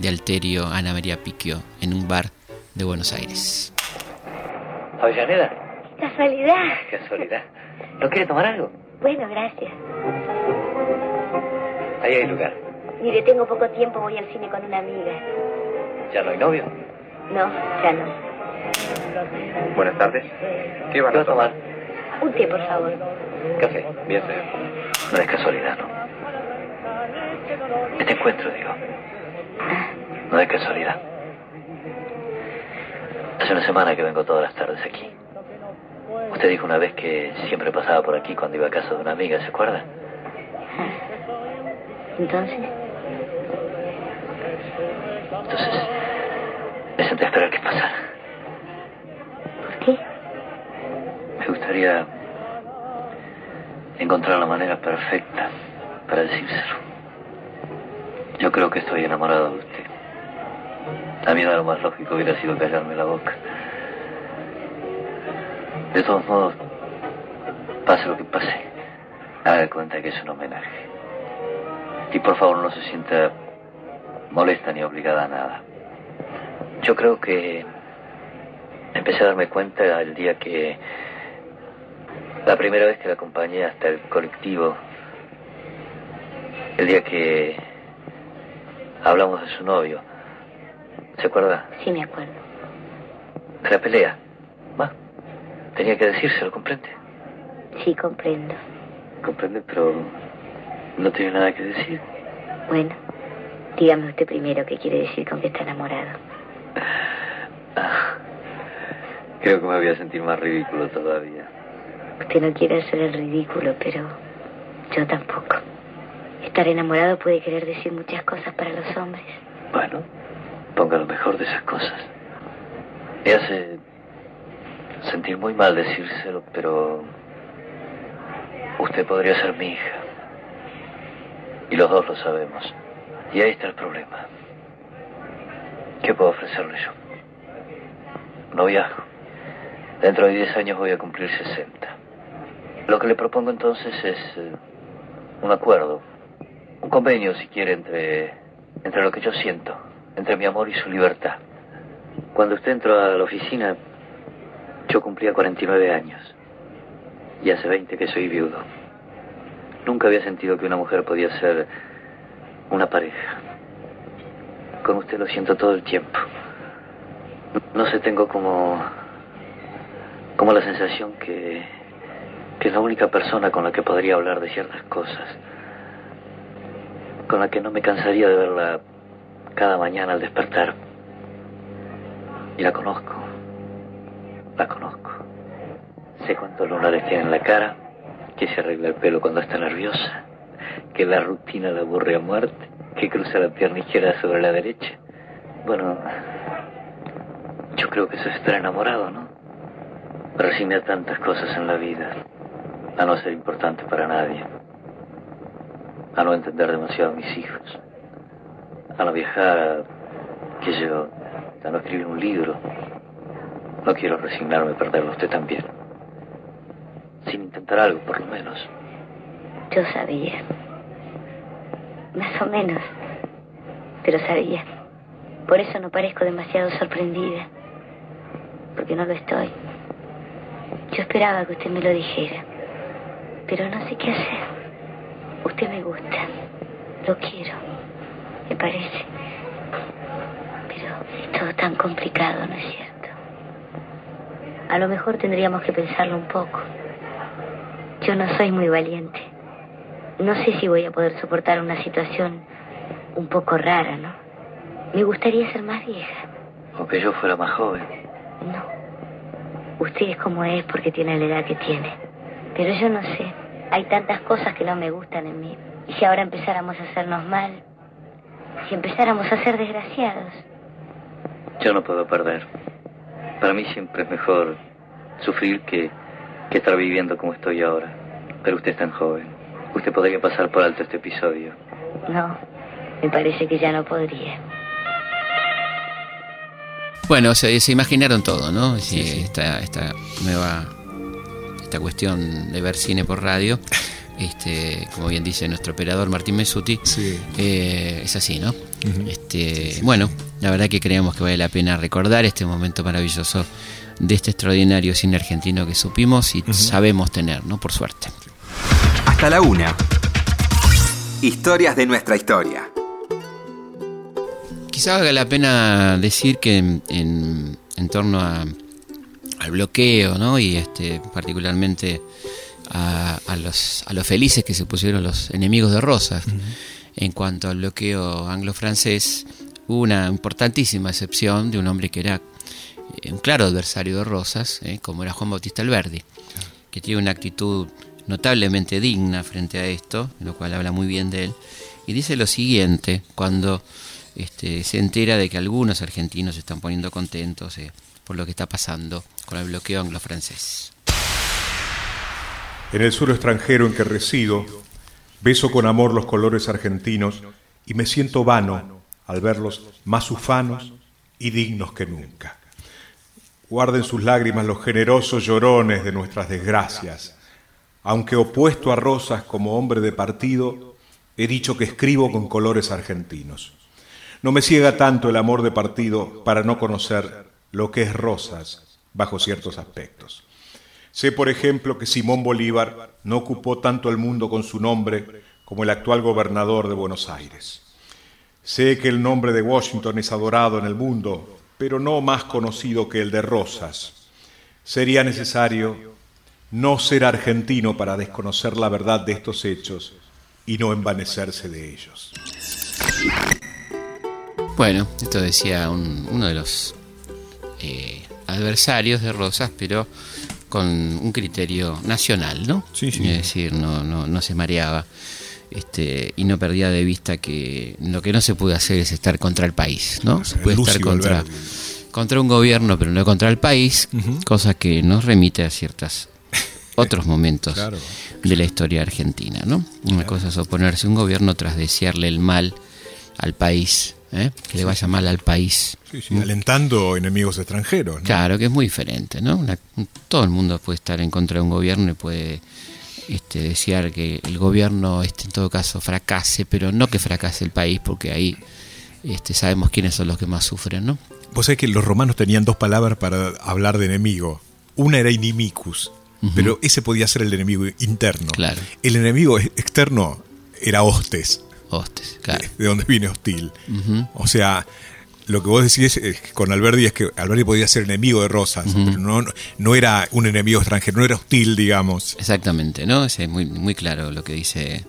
de Alterio a Ana María Picchio en un bar de Buenos Aires. ¿Avellaneda? Casualidad. Casualidad. ¿No quiere tomar algo? Bueno, gracias. Ahí hay lugar. Mire, tengo poco tiempo, voy al cine con una amiga. ¿Ya no hay novio? No, ya no. Buenas tardes. ¿Qué van a tomar? Un té, por favor. Café. Bien, señor. No es casualidad, ¿no? Este encuentro, digo. No es casualidad. Hace una semana que vengo todas las tardes aquí. Usted dijo una vez que siempre pasaba por aquí cuando iba a casa de una amiga, ¿se acuerda? Entonces. Entonces, me senté a esperar que pasara. ¿Por qué? Me gustaría encontrar la manera perfecta para decírselo. Yo creo que estoy enamorado de usted. A mí lo más lógico hubiera sido callarme la boca. De todos modos, pase lo que pase, haga cuenta que es un homenaje. Y por favor no se sienta molesta ni obligada a nada. Yo creo que empecé a darme cuenta el día que... La primera vez que la acompañé hasta el colectivo, el día que hablamos de su novio. ¿Se acuerda? Sí, me acuerdo. De la pelea. Va. Tenía que decírselo, ¿comprende? Sí, comprendo. Comprende, pero no tiene nada que decir. Bueno, dígame usted primero qué quiere decir con que está enamorado. Ah, creo que me voy a sentir más ridículo todavía. Usted no quiere hacer el ridículo, pero yo tampoco. Estar enamorado puede querer decir muchas cosas para los hombres. Bueno, ponga lo mejor de esas cosas. Me hace sentir muy mal decírselo, pero usted podría ser mi hija. Y los dos lo sabemos. Y ahí está el problema. ¿Qué puedo ofrecerle yo? No viajo. Dentro de diez años voy a cumplir sesenta. Lo que le propongo entonces es eh, un acuerdo. Un convenio, si quiere, entre, entre lo que yo siento. Entre mi amor y su libertad. Cuando usted entró a la oficina, yo cumplía cuarenta y nueve años. Y hace veinte que soy viudo. Nunca había sentido que una mujer podía ser una pareja. Con usted lo siento todo el tiempo. No sé, tengo como... Como la sensación que... Que es la única persona con la que podría hablar de ciertas cosas. Con la que no me cansaría de verla... Cada mañana al despertar. Y la conozco. La conozco. Sé cuántos lunares tiene en la cara, que se arregla el pelo cuando está nerviosa, que la rutina la aburre a muerte, que cruza la pierna izquierda sobre la derecha. Bueno, yo creo que eso es estar enamorado, ¿no? Resume a tantas cosas en la vida, a no ser importante para nadie, a no entender demasiado a mis hijos, a no viajar, a, que yo, a no escribir un libro. No quiero resignarme a perderlo a usted también. Sin intentar algo, por lo menos. Yo sabía. Más o menos. Pero sabía. Por eso no parezco demasiado sorprendida. Porque no lo estoy. Yo esperaba que usted me lo dijera. Pero no sé qué hacer. Usted me gusta. Lo quiero. Me parece. Pero es todo tan complicado, ¿no es cierto? A lo mejor tendríamos que pensarlo un poco. Yo no soy muy valiente. No sé si voy a poder soportar una situación un poco rara, ¿no? Me gustaría ser más vieja. O que yo fuera más joven. No. Usted es como es porque tiene la edad que tiene. Pero yo no sé. Hay tantas cosas que no me gustan en mí. Y si ahora empezáramos a hacernos mal... Si empezáramos a ser desgraciados. Yo no puedo perder. Para mí siempre es mejor sufrir que, que estar viviendo como estoy ahora. Pero usted es tan joven. Usted podría pasar por alto este episodio. No, me parece que ya no podría. Bueno, se, se imaginaron todo, ¿no? Sí, sí. Esta, esta nueva... Esta cuestión de ver cine por radio... Este, como bien dice nuestro operador Martín Mesuti, sí. eh, es así, ¿no? Uh-huh. Este, bueno, la verdad que creemos que vale la pena recordar este momento maravilloso de este extraordinario cine argentino que supimos y uh-huh. sabemos tener, ¿no? Por suerte. Hasta la una. Historias de nuestra historia. Quizá valga la pena decir que en, en, en torno a, al bloqueo, ¿no? Y este, particularmente a, a, los, a los felices que se pusieron los enemigos de Rosas, uh-huh. en cuanto al bloqueo anglo-francés, hubo una importantísima excepción de un hombre que era un claro adversario de Rosas, ¿eh? Como era Juan Bautista Alberbi, claro. que tiene una actitud notablemente digna frente a esto, lo cual habla muy bien de él, y dice lo siguiente, cuando este, se entera de que algunos argentinos se están poniendo contentos eh, por lo que está pasando con el bloqueo anglo-francés. En el suelo extranjero en que resido, beso con amor los colores argentinos y me siento vano al verlos más ufanos y dignos que nunca. Guarden sus lágrimas los generosos llorones de nuestras desgracias. Aunque opuesto a Rosas como hombre de partido, he dicho que escribo con colores argentinos. No me ciega tanto el amor de partido para no conocer lo que es Rosas bajo ciertos aspectos. Sé, por ejemplo, que Simón Bolívar no ocupó tanto el mundo con su nombre como el actual gobernador de Buenos Aires. Sé que el nombre de Washington es adorado en el mundo, pero no más conocido que el de Rosas. Sería necesario no ser argentino para desconocer la verdad de estos hechos y no envanecerse de ellos. Bueno, esto decía un, uno de los eh, adversarios de Rosas, pero con un criterio nacional, ¿no? Sí, sí. Es decir, no, no, no se mareaba. Este, y no perdía de vista que lo que no se puede hacer es estar contra el país, ¿no? Se puede estar contra, contra un gobierno, pero no contra el país, uh-huh. cosa que nos remite a ciertos otros momentos claro. de la historia argentina, ¿no? Una claro. cosa es oponerse a un gobierno tras desearle el mal al país, ¿eh? Que sí. le vaya mal al país. Sí, sí. ¿Mm? Alentando enemigos extranjeros, ¿no? Claro, que es muy diferente, ¿no? Una, todo el mundo puede estar en contra de un gobierno y puede... Este, desear que el gobierno este, en todo caso fracase, pero no que fracase el país, porque ahí este, sabemos quiénes son los que más sufren, ¿no? Vos sabés que los romanos tenían dos palabras para hablar de enemigo. Una era inimicus, uh-huh. pero ese podía ser el enemigo interno. Claro. El enemigo externo era hostes. Hostes, claro. De, de donde viene hostil. Uh-huh. O sea, lo que vos decís es que con Alberdi es que Alberdi podía ser enemigo de Rosas, uh-huh. pero no, no era un enemigo extranjero, no era hostil, digamos. Exactamente, ¿no? Es muy, muy claro lo que dice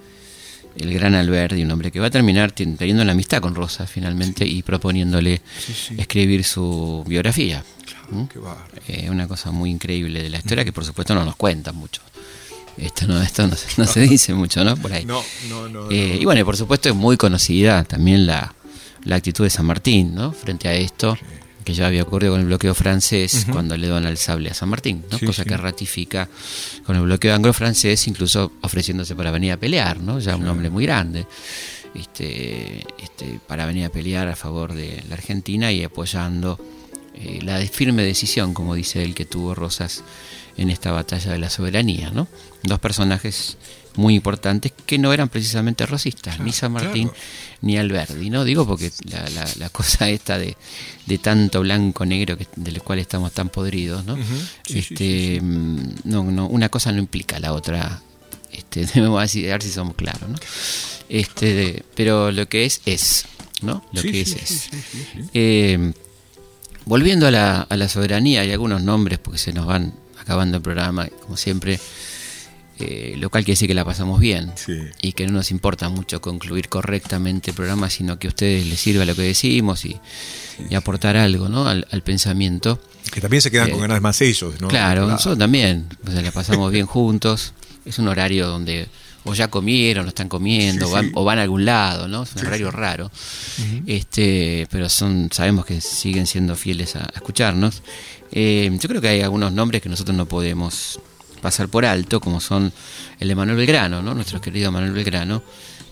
el gran Alberdi, un hombre que va a terminar teniendo la amistad con Rosas finalmente sí. y proponiéndole sí, sí. escribir su biografía. Claro, ¿Mm? Qué barro. Eh, una cosa muy increíble de la historia que por supuesto no nos cuentan mucho. Esto no, esto no, no se dice mucho, ¿no? Por ahí. No, no, no, eh, no. Y bueno, por supuesto es muy conocida también la... la actitud de San Martín, ¿no? Frente a esto, sí. que ya había ocurrido con el bloqueo francés, uh-huh. cuando le dan el sable a San Martín, ¿no? Sí, cosa sí. que ratifica con el bloqueo anglo-francés, incluso ofreciéndose para venir a pelear, ¿no? Ya un sí. hombre muy grande, este, este, para venir a pelear a favor de la Argentina y apoyando eh, la firme decisión, como dice él, que tuvo Rosas en esta batalla de la soberanía, ¿no? Dos personajes muy importantes que no eran precisamente rosistas, claro, ni San Martín claro. ni Alberdi, ¿no? Digo porque la, la, la cosa esta de, de tanto blanco-negro que, del cual estamos tan podridos, ¿no? Uh-huh. Sí, este, sí, sí, sí. No, no, una cosa no implica la otra, este, debemos decir, a ver si somos claros, ¿no? Este, de, pero lo que es, es, ¿no? Lo sí, que sí, es, es. Sí, sí, sí, sí. Eh, volviendo a la, a la soberanía, hay algunos nombres porque se nos van acabando el programa, como siempre. Eh, lo cual quiere decir que la pasamos bien sí. y que no nos importa mucho concluir correctamente el programa, sino que a ustedes les sirva lo que decimos y, sí, y aportar sí. algo, ¿no? al, al pensamiento. Que también se quedan eh, con ganas más ellos, ¿no? Claro, claro. Nosotros también, o sea, la pasamos bien juntos. Es un horario donde o ya comieron, o están comiendo, sí, o, van, sí. o van a algún lado, ¿no? Es un sí, horario sí. raro. Uh-huh. Este, pero son, sabemos que siguen siendo fieles a, a escucharnos. Eh, yo creo que hay algunos nombres que nosotros no podemos pasar por alto, como son el de Manuel Belgrano, ¿no? Nuestro querido Manuel Belgrano,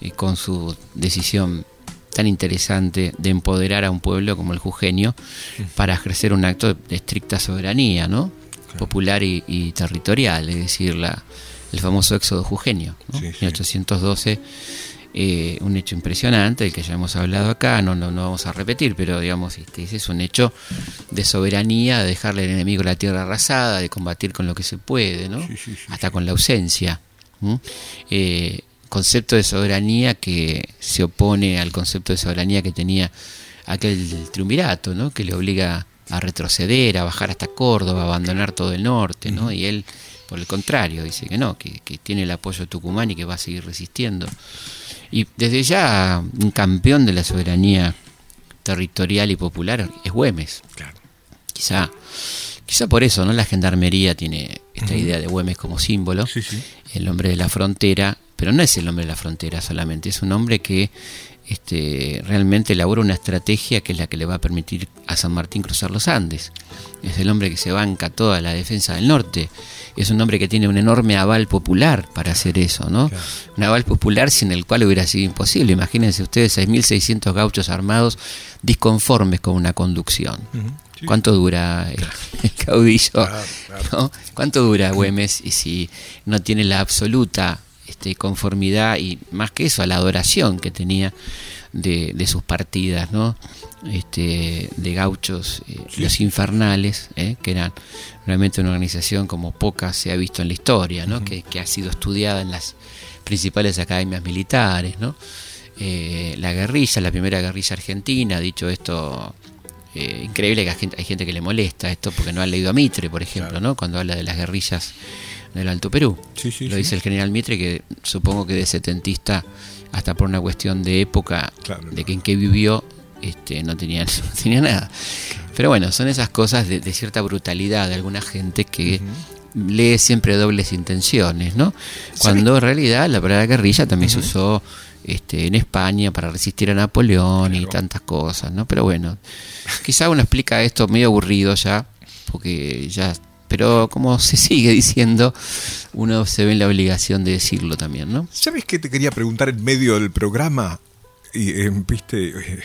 eh, con su decisión tan interesante de empoderar a un pueblo como el jujeño sí. para ejercer un acto de estricta soberanía, ¿no? Claro. Popular y, y territorial, es decir, la, el famoso éxodo jujeño, ¿no? Sí, sí. mil ochocientos doce eh, un hecho impresionante, del que ya hemos hablado acá, no, no, no vamos a repetir, pero digamos, este, ese es un hecho de soberanía, de dejarle al enemigo la tierra arrasada, de combatir con lo que se puede, ¿no? Sí, sí, sí. Hasta con la ausencia. ¿Mm? Eh, concepto de soberanía que se opone al concepto de soberanía que tenía aquel triunvirato, ¿no? Que le obliga a retroceder, a bajar hasta Córdoba, a abandonar todo el norte, ¿no? Y él, por el contrario, dice que no, que, que tiene el apoyo de Tucumán y que va a seguir resistiendo. Y desde ya, un campeón de la soberanía territorial y popular es Güemes. Claro. Quizá, quizá por eso, ¿no? La gendarmería tiene esta uh-huh. idea de Güemes como símbolo, sí, sí. El hombre de la frontera, pero no es el hombre de la frontera solamente, es un hombre que Este, realmente elabora una estrategia que es la que le va a permitir a San Martín cruzar los Andes. Es el hombre que se banca toda la defensa del norte. Es un hombre que tiene un enorme aval popular para hacer eso, ¿no? Claro. Un aval popular sin el cual hubiera sido imposible. Imagínense ustedes seis mil seiscientos gauchos armados disconformes con una conducción. Uh-huh. Sí. ¿Cuánto dura el, el caudillo? Claro, claro. ¿No? ¿Cuánto dura Güemes? Y si no tiene la absoluta Este, conformidad y más que eso a la adoración que tenía de, de sus partidas, ¿no? Este, de gauchos, eh, sí. Los infernales, eh, que eran realmente una organización como poca se ha visto en la historia, ¿no? Uh-huh. que, que ha sido estudiada en las principales academias militares, ¿no? Eh, la guerrilla, la primera guerrilla argentina, dicho esto, eh, increíble que hay gente que le molesta esto porque no ha leído a Mitre, por ejemplo, claro. ¿No? Cuando habla de las guerrillas del Alto Perú. Sí, sí, lo dice sí. El general Mitre, que supongo que de setentista hasta por una cuestión de época, claro, de que en que vivió este, no, tenía, no tenía nada. Claro. Pero bueno, son esas cosas de, de cierta brutalidad de alguna gente que uh-huh. lee siempre dobles intenciones, ¿no? Cuando sí. En realidad la palabra guerrilla también uh-huh. se usó este, en España para resistir a Napoleón, claro. Y tantas cosas, ¿no? Pero bueno, quizá uno explica esto medio aburrido ya, porque ya... Pero como se sigue diciendo, uno se ve en la obligación de decirlo también, ¿no? ¿Sabes qué te quería preguntar en medio del programa? Y eh, viste, eh,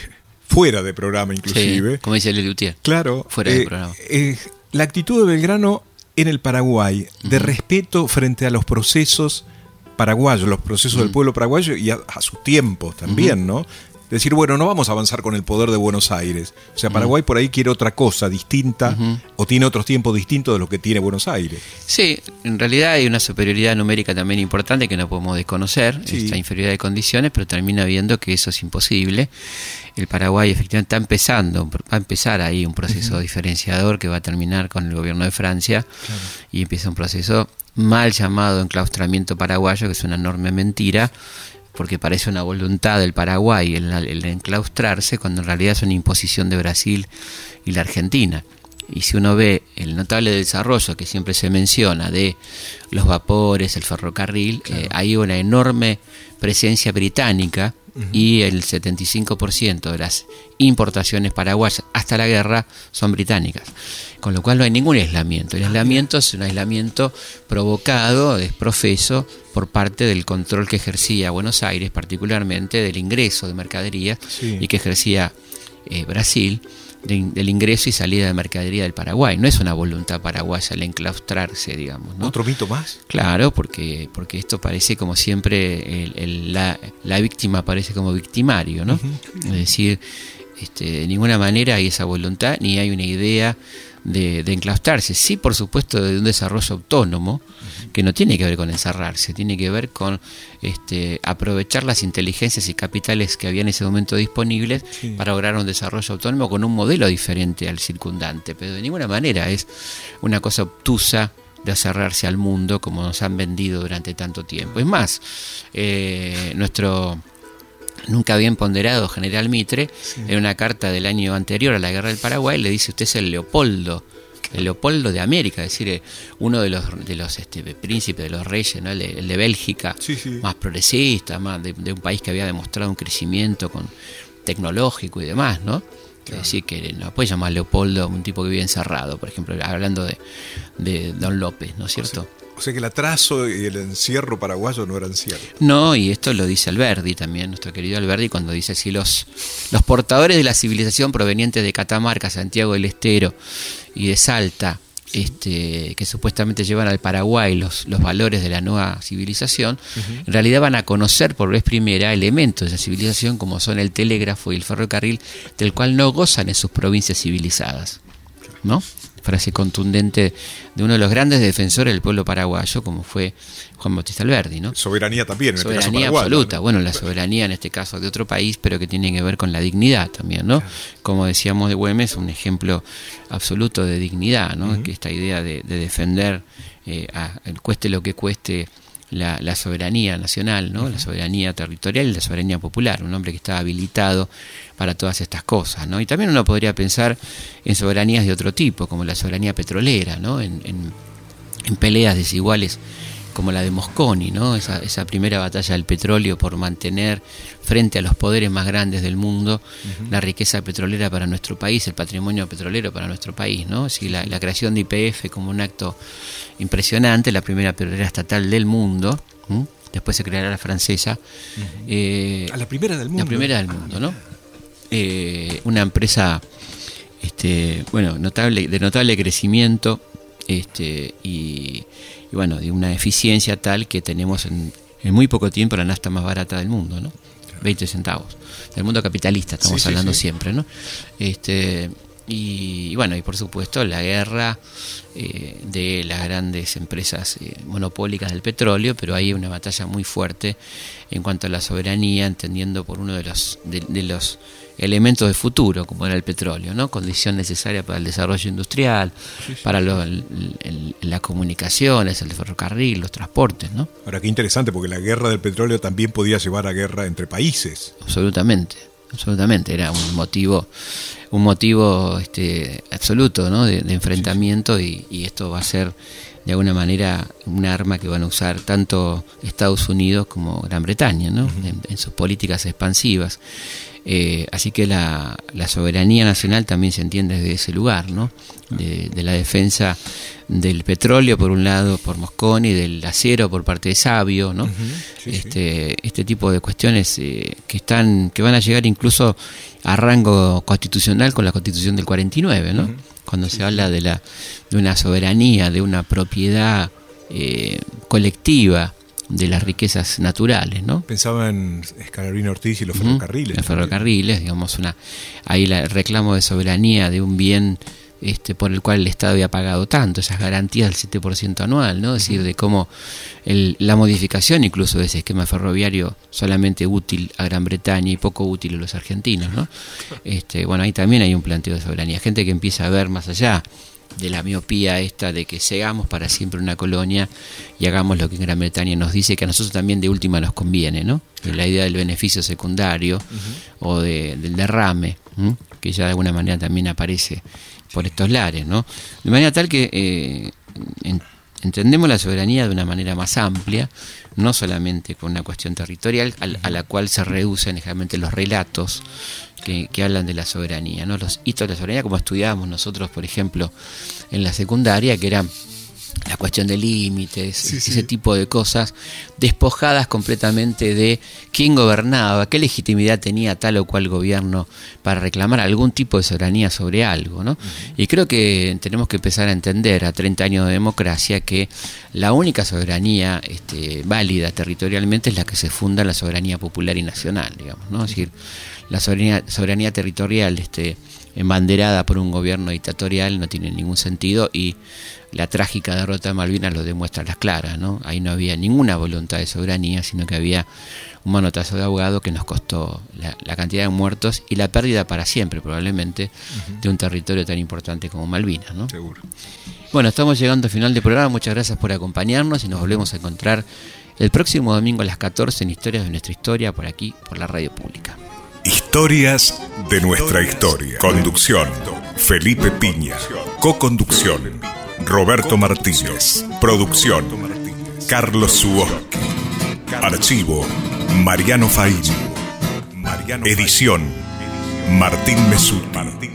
fuera de programa inclusive. Sí, como dice Lelutier. Claro. Fuera eh, de programa. Eh, la actitud de Belgrano en el Paraguay, de uh-huh. respeto frente a los procesos paraguayos, los procesos uh-huh. del pueblo paraguayo y a, a sus tiempos también, uh-huh. ¿no? Decir, bueno, no vamos a avanzar con el poder de Buenos Aires. O sea, Paraguay por ahí quiere otra cosa distinta uh-huh. o tiene otros tiempos distintos de los que tiene Buenos Aires. Sí, en realidad hay una superioridad numérica también importante que no podemos desconocer, sí. Esta inferioridad de condiciones, pero termina viendo que eso es imposible. El Paraguay efectivamente está empezando, va a empezar ahí un proceso uh-huh. diferenciador que va a terminar con el gobierno de Francia, claro. Y empieza un proceso mal llamado enclaustramiento paraguayo, que es una enorme mentira, porque parece una voluntad del Paraguay el, el enclaustrarse, cuando en realidad es una imposición de Brasil y la Argentina. Y si uno ve el notable desarrollo que siempre se menciona de los vapores, el ferrocarril, claro. eh, hay una enorme presencia británica uh-huh. y el setenta y cinco por ciento de las importaciones paraguayas hasta la guerra son británicas. Con lo cual no hay ningún aislamiento. El aislamiento es un aislamiento provocado, desprofeso, por parte del control que ejercía Buenos Aires, particularmente del ingreso de mercadería, sí. Y que ejercía eh, Brasil, de, del ingreso y salida de mercadería del Paraguay. No es una voluntad paraguaya el enclaustrarse, digamos, ¿no? ¿Otro mito más? Claro, porque, porque esto parece como siempre, el, el, la, la víctima parece como victimario, ¿no? Uh-huh. Es decir, este, de ninguna manera hay esa voluntad, ni hay una idea de, de enclaustrarse, sí, por supuesto, de un desarrollo autónomo que no tiene que ver con encerrarse, tiene que ver con este, aprovechar las inteligencias y capitales que había en ese momento disponibles, sí. Para lograr un desarrollo autónomo con un modelo diferente al circundante, pero de ninguna manera es una cosa obtusa de cerrarse al mundo como nos han vendido durante tanto tiempo. Es más, eh, nuestro... nunca bien ponderado general Mitre, sí. En una carta del año anterior a la guerra del Paraguay le dice: usted es el Leopoldo, el Leopoldo de América, es decir, uno de los de los este, príncipes, de los reyes, ¿no? el, de, el de Bélgica, sí, sí. Más progresista, más de, de un país que había demostrado un crecimiento con, tecnológico y demás, ¿no? Claro. Es decir, que no puede llamar Leopoldo a un tipo que vive encerrado, por ejemplo, hablando de, de Don López, ¿no es cierto? Sí. O sea que el atraso y el encierro paraguayo no eran ciertos. No, y esto lo dice Alberdi también, nuestro querido Alberdi, cuando dice: si los, los portadores de la civilización provenientes de Catamarca, Santiago del Estero y de Salta este, que supuestamente llevan al Paraguay los, los valores de la nueva civilización, uh-huh. en realidad van a conocer por vez primera elementos de esa civilización como son el telégrafo y el ferrocarril, del cual no gozan en sus provincias civilizadas, ¿no? Frase contundente de uno de los grandes defensores del pueblo paraguayo, como fue Juan Bautista Alberbi, ¿no? Soberanía también, en soberanía este caso Paraguay, absoluta, ¿no? Bueno, la soberanía en este caso de otro país, pero que tiene que ver con la dignidad también, ¿no? Como decíamos de Güemes, un ejemplo absoluto de dignidad, ¿no? Uh-huh. Que esta idea de, de defender, eh, a, cueste lo que cueste, la, la soberanía nacional, ¿no? Uh-huh. La soberanía territorial y la soberanía popular, un hombre que está habilitado para todas estas cosas, ¿no? Y también uno podría pensar en soberanías de otro tipo, como la soberanía petrolera, ¿no? En, en, en peleas desiguales como la de Mosconi, ¿no? Esa, esa primera batalla del petróleo por mantener frente a los poderes más grandes del mundo, uh-huh. la riqueza petrolera para nuestro país, el patrimonio petrolero para nuestro país, ¿no? Así, la, la creación de Y P F como un acto impresionante, la primera petrolera estatal del mundo, ¿m? Después se creará la francesa. Uh-huh. eh, a la primera del mundo. La primera del mundo, ah, ¿no? Eh, una empresa este, bueno, notable, de notable crecimiento, este, y, y bueno, de una eficiencia tal que tenemos en, en muy poco tiempo la nafta más barata del mundo, ¿no? veinte centavos. Del mundo capitalista estamos sí, hablando sí, sí. siempre, ¿no? Este... Y, y bueno, y por supuesto la guerra eh, de las grandes empresas eh, monopólicas del petróleo, pero hay una batalla muy fuerte en cuanto a la soberanía, entendiendo por uno de los de, de los elementos de futuro, como era el petróleo, ¿no? Condición necesaria para el desarrollo industrial, sí, sí. para lo, el, el, las comunicaciones, el ferrocarril, los transportes, ¿no? Ahora, qué interesante, porque la guerra del petróleo también podía llevar a guerra entre países. Absolutamente. Absolutamente, era un motivo, un motivo este, absoluto, ¿no? de, de enfrentamiento, y, y esto va a ser de alguna manera un arma que van a usar tanto Estados Unidos como Gran Bretaña, ¿no? Uh-huh. en, en sus políticas expansivas. Eh, así que la, la soberanía nacional también se entiende desde ese lugar, ¿no? De, de la defensa del petróleo por un lado por Mosconi, del acero por parte de Sabio, ¿no? Uh-huh. Sí, este, sí. este tipo de cuestiones eh, que están, que van a llegar incluso a rango constitucional con la Constitución del cuarenta y nueve, ¿no? Uh-huh. Cuando sí. se habla de la de una soberanía, de una propiedad eh, colectiva de las riquezas naturales, ¿no? Pensaba en Escalabrini Ortiz y los ferrocarriles. Uh-huh. Los ferrocarriles, digamos, una ahí el reclamo de soberanía de un bien este por el cual el Estado había pagado tanto, esas garantías del siete por ciento anual, ¿no? Es uh-huh. decir, de cómo el, la modificación incluso de ese esquema ferroviario solamente útil a Gran Bretaña y poco útil a los argentinos, ¿no? Este, bueno, ahí también hay un planteo de soberanía. Gente que empieza a ver más allá de la miopía esta de que seamos para siempre una colonia y hagamos lo que Gran Bretaña nos dice, que a nosotros también de última nos conviene, ¿no? De la idea del beneficio secundario uh-huh. o de, del derrame, ¿m? Que ya de alguna manera también aparece por estos lares, ¿no? De manera tal que eh, en, entendemos la soberanía de una manera más amplia, no solamente con una cuestión territorial a, a la cual se reducen generalmente los relatos Que, que hablan de la soberanía, ¿no? Los hitos de la soberanía, como estudiábamos nosotros, por ejemplo, en la secundaria, que eran la cuestión de límites, sí, ese sí. tipo de cosas, despojadas completamente de quién gobernaba, qué legitimidad tenía tal o cual gobierno para reclamar algún tipo de soberanía sobre algo, ¿no? Uh-huh. Y creo que tenemos que empezar a entender a treinta años de democracia que la única soberanía este, válida territorialmente es la que se funda en la soberanía popular y nacional, digamos, ¿no? Es decir, la soberanía, soberanía territorial este, embanderada por un gobierno dictatorial no tiene ningún sentido, y la trágica derrota de Malvinas lo demuestra a las claras, ¿no? Ahí no había ninguna voluntad de soberanía, sino que había un manotazo de ahogado que nos costó la, la cantidad de muertos y la pérdida para siempre, probablemente, uh-huh. de un territorio tan importante como Malvinas, ¿no? Seguro. Bueno, estamos llegando al final del programa. Muchas gracias por acompañarnos y nos volvemos a encontrar el próximo domingo a las catorce en Historias de Nuestra Historia, por aquí, por la Radio Pública. Historias de Nuestra Historia. Conducción, Felipe Piña. Coconducción, Roberto Martínez. Producción, Carlos Suoski. Archivo, Mariano Faín. Edición, Martín Mesuti.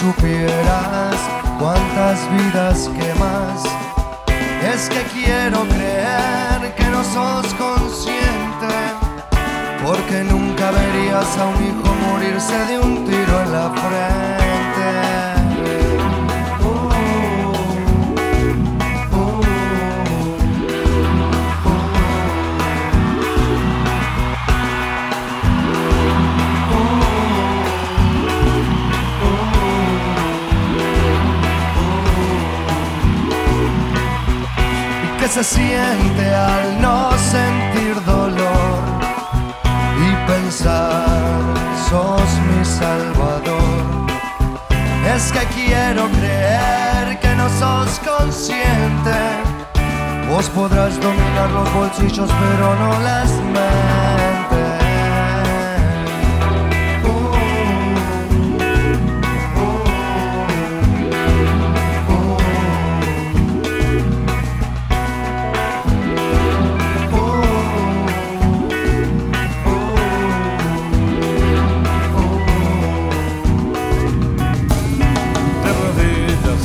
supieras cuántas vidas quemas. Es que quiero creer que no sos consciente, porque nunca verías a un hijo morirse de un tiro en la frente. Se siente al no sentir dolor y pensar sos mi salvador. Es que quiero creer que no sos consciente. Vos podrás dominar los bolsillos pero no las mentes.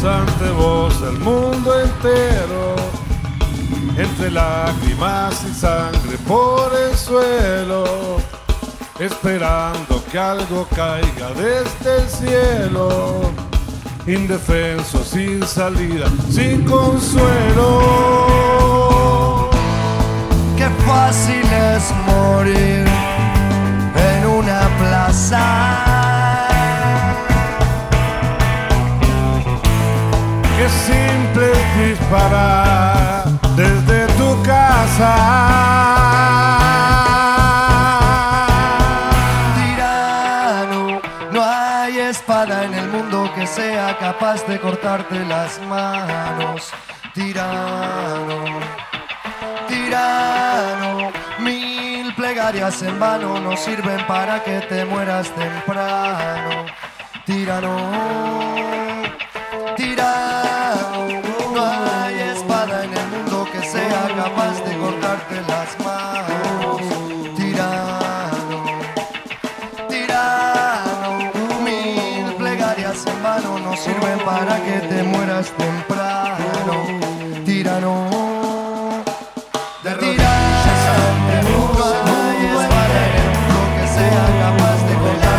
Ante vos el mundo entero, entre lágrimas y sangre por el suelo, esperando que algo caiga desde el cielo, indefenso, sin salida, sin consuelo. Qué fácil es morir en una plaza. Qué simple es disparar desde tu casa. Tirano, no hay espada en el mundo que sea capaz de cortarte las manos. Tirano, tirano, mil plegarias en vano no sirven para que te mueras temprano. Tirano, tirano, no hay espada en el mundo que sea capaz de cortarte las manos. Tirano, tirano, mil plegarias en vano no sirven para que te mueras temprano. Tirano, de rodillas ante vos, no hay espada en el mundo que sea capaz de cortarte.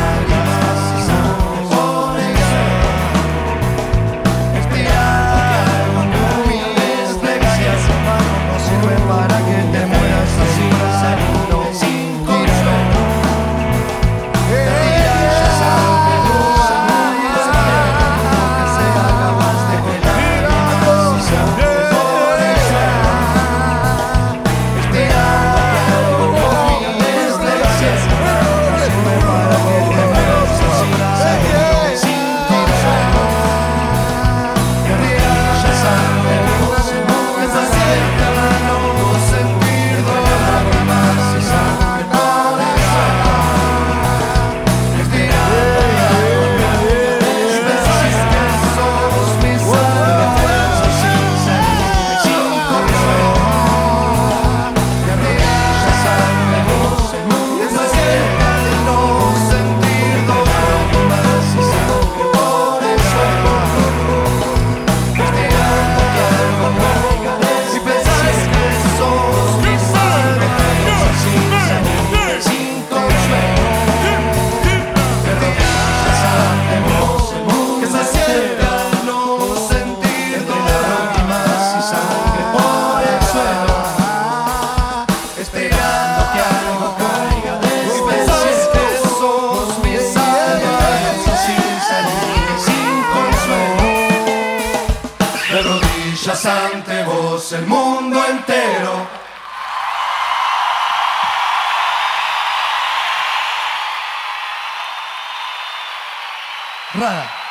Nada.